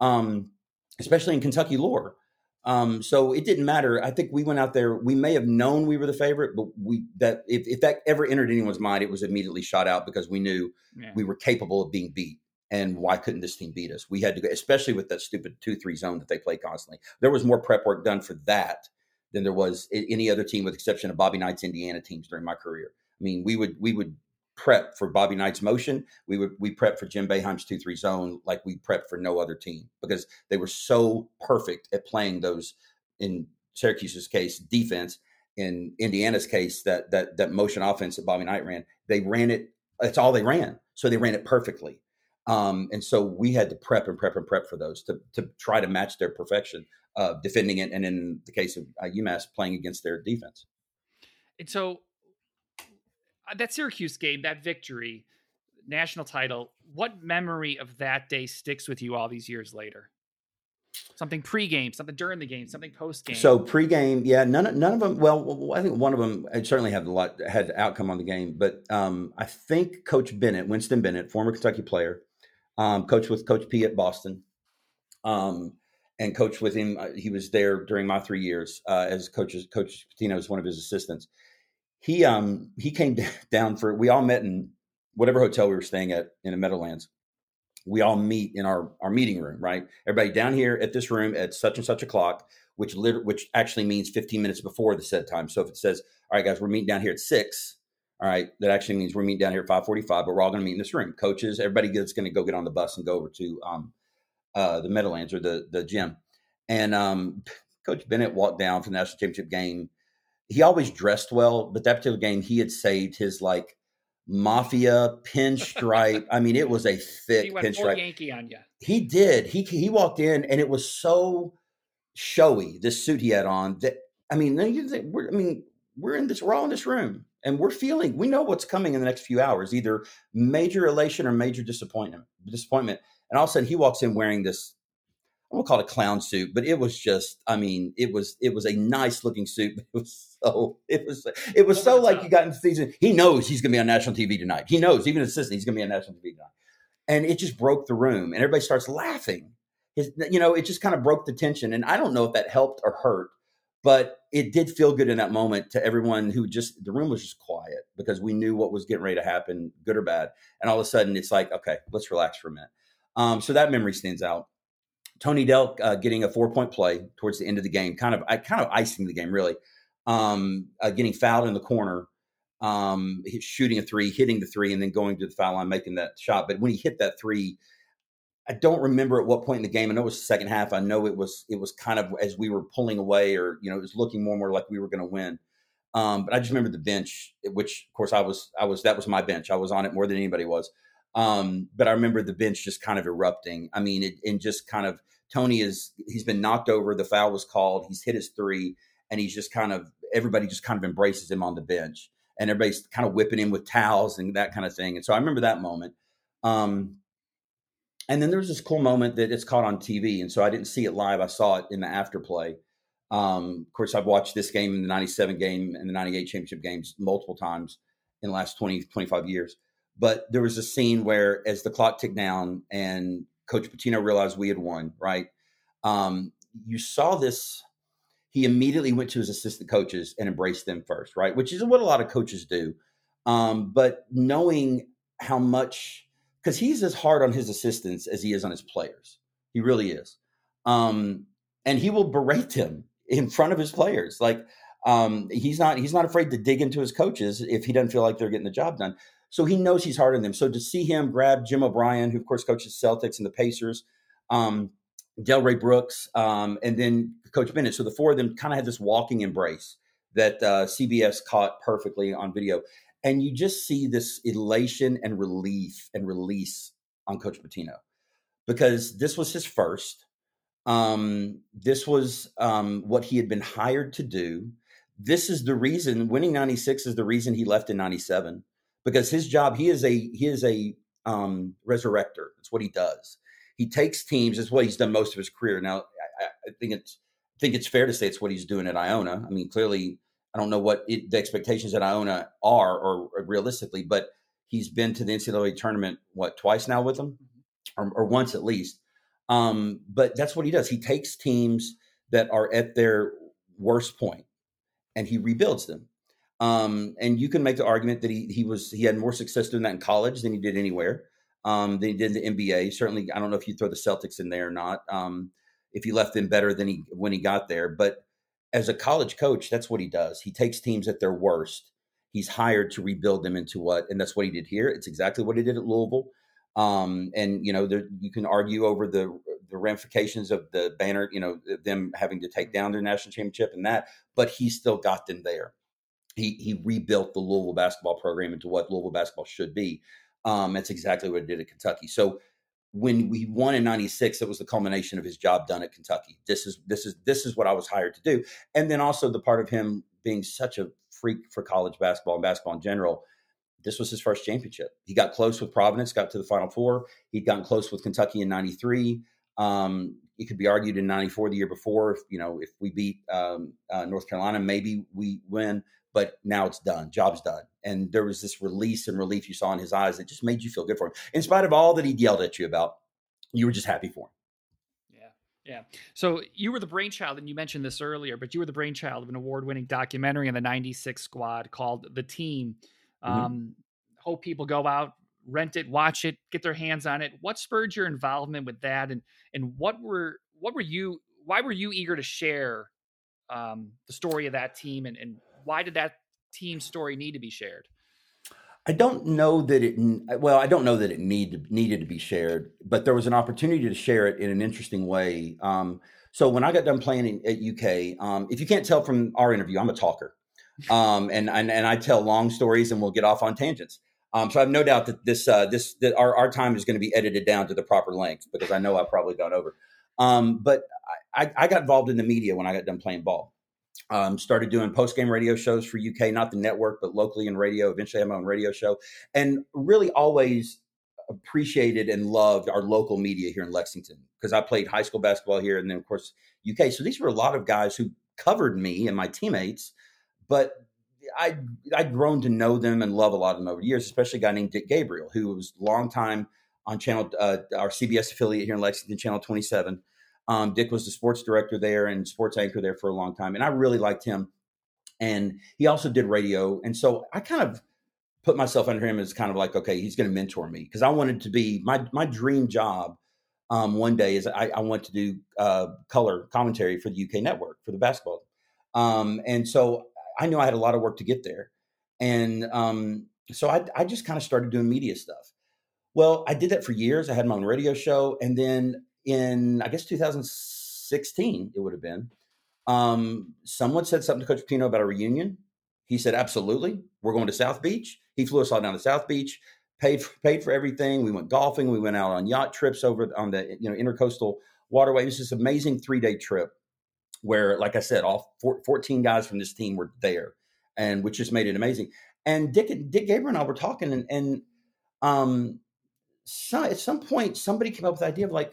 um, especially in Kentucky lore. Um, so it didn't matter. I think we went out there. We may have known we were the favorite, but we that if, if that ever entered anyone's mind, it was immediately shot out because we knew yeah. we were capable of being beat. And why couldn't this team beat us? We had to go, especially with that stupid two three zone that they play constantly. There was more prep work done for that than there was any other team with the exception of Bobby Knight's Indiana teams during my career. I mean, we would we would prep for Bobby Knight's motion. We would we prep for Jim Boeheim's two three zone like we prepped for no other team because they were so perfect at playing those, in Syracuse's case, defense, in Indiana's case, that that that motion offense that Bobby Knight ran. They ran it. That's all they ran. So they ran it perfectly. Um, and so we had to prep and prep and prep for those to to try to match their perfection of uh, defending it. And in the case of uh, UMass, playing against their defense. And so uh, that Syracuse game, that victory, national title, what memory of that day sticks with you all these years later? Something pregame, something during the game, something postgame. So pregame, yeah, none, none of them. Well, I think one of them it certainly had a lot, had outcome on the game, but um, I think Coach Bennett, Winston Bennett, former Kentucky player, Um, coached with Coach P at Boston, um, and coached with him. He was there during my three years uh, as coaches, Coach Pitino was one of his assistants. He um, he came down for, we all met in whatever hotel we were staying at in the Meadowlands. We all meet in our, our meeting room, right? Everybody down here at this room at such and such o'clock, which lit- which actually means fifteen minutes before the said time. So if it says, all right, guys, we're meeting down here at six. All right, that actually means we're meeting down here at five forty-five, but we're all going to meet in this room. Coaches, everybody that's going to go get on the bus and go over to um, uh, the Meadowlands or the the gym. And um, Coach Bennett walked down for the national championship game. He always dressed well, but that particular game, he had saved his, like, mafia pinstripe. I mean, it was a thick he went pinstripe. He went Yankee on you. He did. He, he walked in, and it was so showy, this suit he had on. That I mean, you think, we're, I mean, we're in this. We're all in this room. And we're feeling, we know what's coming in the next few hours, either major elation or major disappointment, disappointment. And all of a sudden he walks in wearing this, I won't call it a clown suit, but it was just, I mean, it was, it was a nice looking suit, but it was so, it was, it was so like you got into season. He knows he's going to be on national T V tonight. He knows even assistant, he's going to be on national T V tonight. And it just broke the room and everybody starts laughing. His, you know, it just kind of broke the tension. And I don't know if that helped or hurt. But it did feel good in that moment to everyone who just, the room was just quiet because we knew what was getting ready to happen, good or bad. And all of a sudden it's like, okay, let's relax for a minute. Um, so that memory stands out. Tony Delk uh, getting a four point play towards the end of the game, kind of, I kind of icing the game really, um, uh, getting fouled in the corner, um, shooting a three, hitting the three, and then going to the foul line, making that shot. But when he hit that three, I don't remember at what point in the game. I know it was the second half. I know it was it was kind of as we were pulling away, or you know, it was looking more and more like we were going to win. Um, but I just remember the bench, which of course I was I was that was my bench. I was on it more than anybody was. Um, but I remember the bench just kind of erupting. I mean, it, and just kind of Tony is he's been knocked over. The foul was called. He's hit his three, and he's just kind of everybody just kind of embraces him on the bench, and everybody's kind of whipping him with towels and that kind of thing. And so I remember that moment. Um, And then there's this cool moment that it's caught on T V. And so I didn't see it live. I saw it in the afterplay. Um, of course, I've watched this game and the ninety-seven game and the ninety-eight championship games multiple times in the last twenty, twenty-five years. But there was a scene where as the clock ticked down and Coach Pitino realized we had won, right? Um, you saw this. He immediately went to his assistant coaches and embraced them first, right? Which is what a lot of coaches do. Um, but knowing how much... because he's as hard on his assistants as he is on his players. He really is. Um, and he will berate them in front of his players. Like um, he's not, he's not afraid to dig into his coaches if he doesn't feel like they're getting the job done. So he knows he's hard on them. So to see him grab Jim O'Brien, who of course coaches Celtics and the Pacers, um, Delray Brooks, um, and then Coach Bennett. So the four of them kind of had this walking embrace that uh, C B S caught perfectly on video. And you just see this elation and relief and release on Coach Pitino, because this was his first. Um, this was um, what he had been hired to do. This is the reason winning ninety-six is the reason he left in ninety-seven, because his job, he is a he is a um, resurrector. That's what he does. He takes teams. That's what he's done most of his career. Now, I, I think it's I think it's fair to say it's what he's doing at Iona. I mean, clearly. I don't know what it, the expectations at Iona are or, or realistically, but he's been to the N C double A tournament, what, twice now with them or, or once at least. Um, but that's what he does. He takes teams that are at their worst point and he rebuilds them. Um, and you can make the argument that he, he was, he had more success doing that in college than he did anywhere. Um, than he did in the N B A. Certainly. I don't know if you throw the Celtics in there or not. Um, if he left them better than he, when he got there, but as a college coach, that's what he does. He takes teams at their worst. He's hired to rebuild them into what, and that's what he did here. It's exactly what he did at Louisville. Um, and, you know, there, you can argue over the the ramifications of the banner, you know, them having to take down their national championship and that, but he still got them there. He he rebuilt the Louisville basketball program into what Louisville basketball should be. Um, that's exactly what he did at Kentucky. So when we won in ninety-six, it was the culmination of his job done at Kentucky. This is this is this is what I was hired to do. And then also the part of him being such a freak for college basketball and basketball in general. This was his first championship. He got close with Providence, got to the Final Four. He'd gotten close with Kentucky in ninety-three. Um, it could be argued in ninety-four, the year before, if, you know, if we beat um, uh, North Carolina, maybe we win. But now it's done. Job's done. And there was this release and relief you saw in his eyes that just made you feel good for him. In spite of all that he yelled at you about, you were just happy for him. Yeah. So you were the brainchild, and you mentioned this earlier, but you were the brainchild of an award-winning documentary on the ninety-six squad called The Team. Mm-hmm. Um, hope people go out, rent it, watch it, get their hands on it. What spurred your involvement with that? And, and what were, what were you, why were you eager to share um, the story of that team, and, and why did that team story need to be shared? I don't know that it, well, I don't know that it need, needed to be shared, but there was an opportunity to share it in an interesting way. Um, so when I got done playing in, at U K, um, if you can't tell from our interview, I'm a talker. Um, and, and, and I tell long stories and we'll get off on tangents. Um, so I have no doubt that this, uh, this, that our, our time is going to be edited down to the proper length, because I know I've probably gone over. Um, but I, I got involved in the media when I got done playing ball. Um, started doing post-game radio shows for U K, not the network, but locally in radio. Eventually I had my own radio show, and really always appreciated and loved our local media here in Lexington, because I played high school basketball here and then, of course, U K. So these were a lot of guys who covered me and my teammates, but I, I'd grown to know them and love a lot of them over the years, especially a guy named Dick Gabriel, who was a long time on channel uh, our C B S affiliate here in Lexington, Channel twenty-seven. Um, Dick was the sports director there and sports anchor there for a long time. And I really liked him. And he also did radio. And so I kind of put myself under him as kind of like, okay, he's going to mentor me, because I wanted to be my, my dream job. Um, one day is I, I want to do uh, color commentary for the U K network for the basketball. Um, and so I knew I had a lot of work to get there. And um, so I, I just kind of started doing media stuff. Well, I did that for years. I had my own radio show. And then in, I guess, two thousand sixteen, it would have been, um, someone said something to Coach Pitino about a reunion. He said, absolutely. We're going to South Beach. He flew us all down to South Beach, paid for, paid for everything. We went golfing. We went out on yacht trips over on the you know intercoastal waterway. It was this amazing three-day trip where, like I said, all fourteen guys from this team were there, and which just made it amazing. And Dick, Dick Gabriel and I were talking, and, and um, so at some point, somebody came up with the idea of like,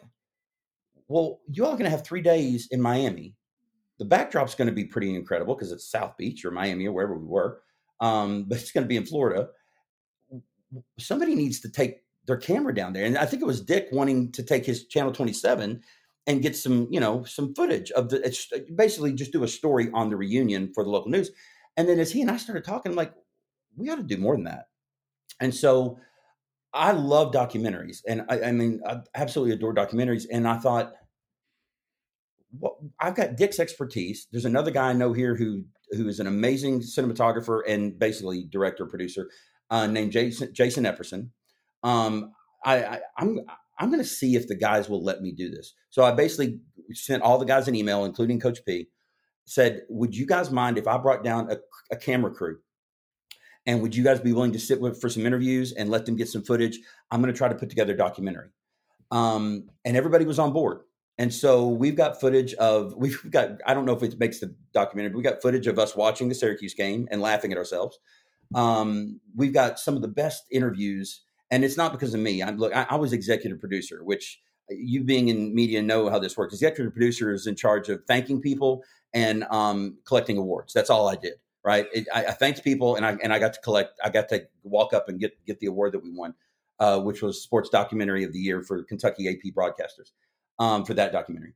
well, you all are going to have three days in Miami. The backdrop's going to be pretty incredible because it's South Beach or Miami or wherever we were, um, but it's going to be in Florida. Somebody needs to take their camera down there. And I think it was Dick wanting to take his Channel twenty-seven and get some, you know, some footage of the, it's basically just do a story on the reunion for the local news. And then as he and I started talking, I'm like, we ought to do more than that. And so I love documentaries, and I, I mean, I absolutely adore documentaries. And I thought, well, I've got Dick's expertise. There's another guy I know here who, who is an amazing cinematographer and basically director, producer, uh, named Jason, Jason Epperson. Um, I, I, I'm, I'm going to see if the guys will let me do this. So I basically sent all the guys an email, including Coach P, said, would you guys mind if I brought down a, a camera crew? And would you guys be willing to sit with for some interviews and let them get some footage? I'm going to try to put together a documentary. Um, and everybody was on board. And so we've got footage of, we've got, I don't know if it makes the documentary, but we got footage of us watching the Syracuse game and laughing at ourselves. Um, we've got some of the best interviews. And it's not because of me. I'm, look, I, I was executive producer, which you being in media know how this works. Executive producer is in charge of thanking people and um, collecting awards. That's all I did, right? It, I, I thanked people, and I and I got to collect. I got to walk up and get get the award that we won, uh, which was Sports Documentary of the Year for Kentucky A P Broadcasters um, for that documentary.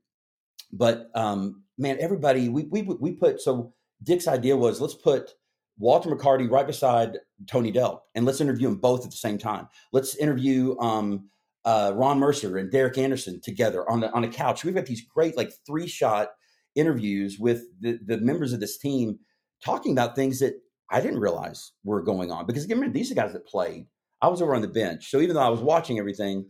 But um, man, everybody, we we we put so Dick's idea was let's put Walter McCarty right beside Tony Delk, and let's interview them both at the same time. Let's interview um, uh, Ron Mercer and Derek Anderson together on the, on a couch. We've got these great like three shot interviews with the, the members of this team talking about things that I didn't realize were going on, because remember, these are guys that played. I was over on the bench, so even though I was watching everything,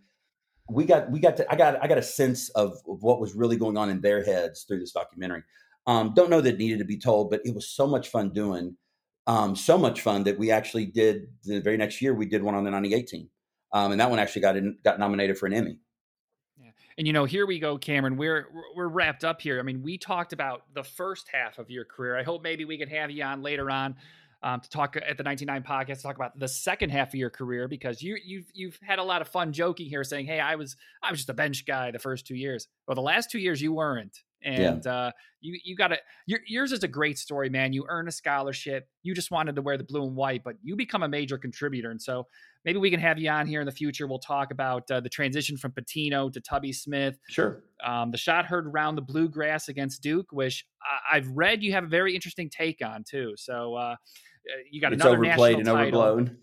we got we got to, I got I got a sense of, of what was really going on in their heads through this documentary. Um, don't know that it needed to be told, but it was so much fun doing. Um, so much fun that we actually did the very next year. We did one on the ninety-eight team, um, and that one actually got in, got nominated for an Emmy. Yeah, and you know, here we go, Cameron. We're we're wrapped up here. I mean, we talked about the first half of your career. I hope maybe we can have you on later on um, to talk at the ninety-nine podcast to talk about the second half of your career, because you you've you've had a lot of fun joking here, saying, "Hey, I was I was just a bench guy the first two years." Well, the last two years you weren't. And yeah. uh, you, you got to, your, yours is a great story, man. You earn a scholarship. You just wanted to wear the blue and white, but you become a major contributor. And so maybe we can have you on here in the future. We'll talk about uh, the transition from Pitino to Tubby Smith. Sure. Um, the shot heard around the bluegrass against Duke, which I, I've read you have a very interesting take on too. So uh, you got it's another overplayed national and title, overblown.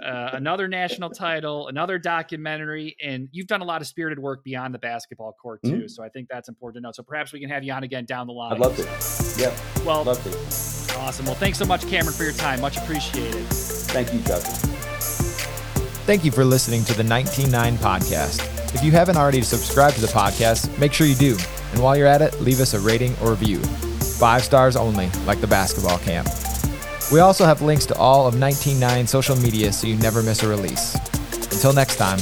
uh, another national title, another documentary, and you've done a lot of spirited work beyond the basketball court too. Mm-hmm. So I think that's important to know. So perhaps we can have you on again down the line. I'd love to. Yeah. Well, love to. Awesome. Well, thanks so much, Cameron, for your time. Much appreciated. Thank you, Justin. Thank you for listening to the ninety-nine podcast. If you haven't already subscribed to the podcast, make sure you do. And while you're at it, leave us a rating or review. Five stars only, like the basketball camp. We also have links to all of ninety-nine social media so you never miss a release. Until next time.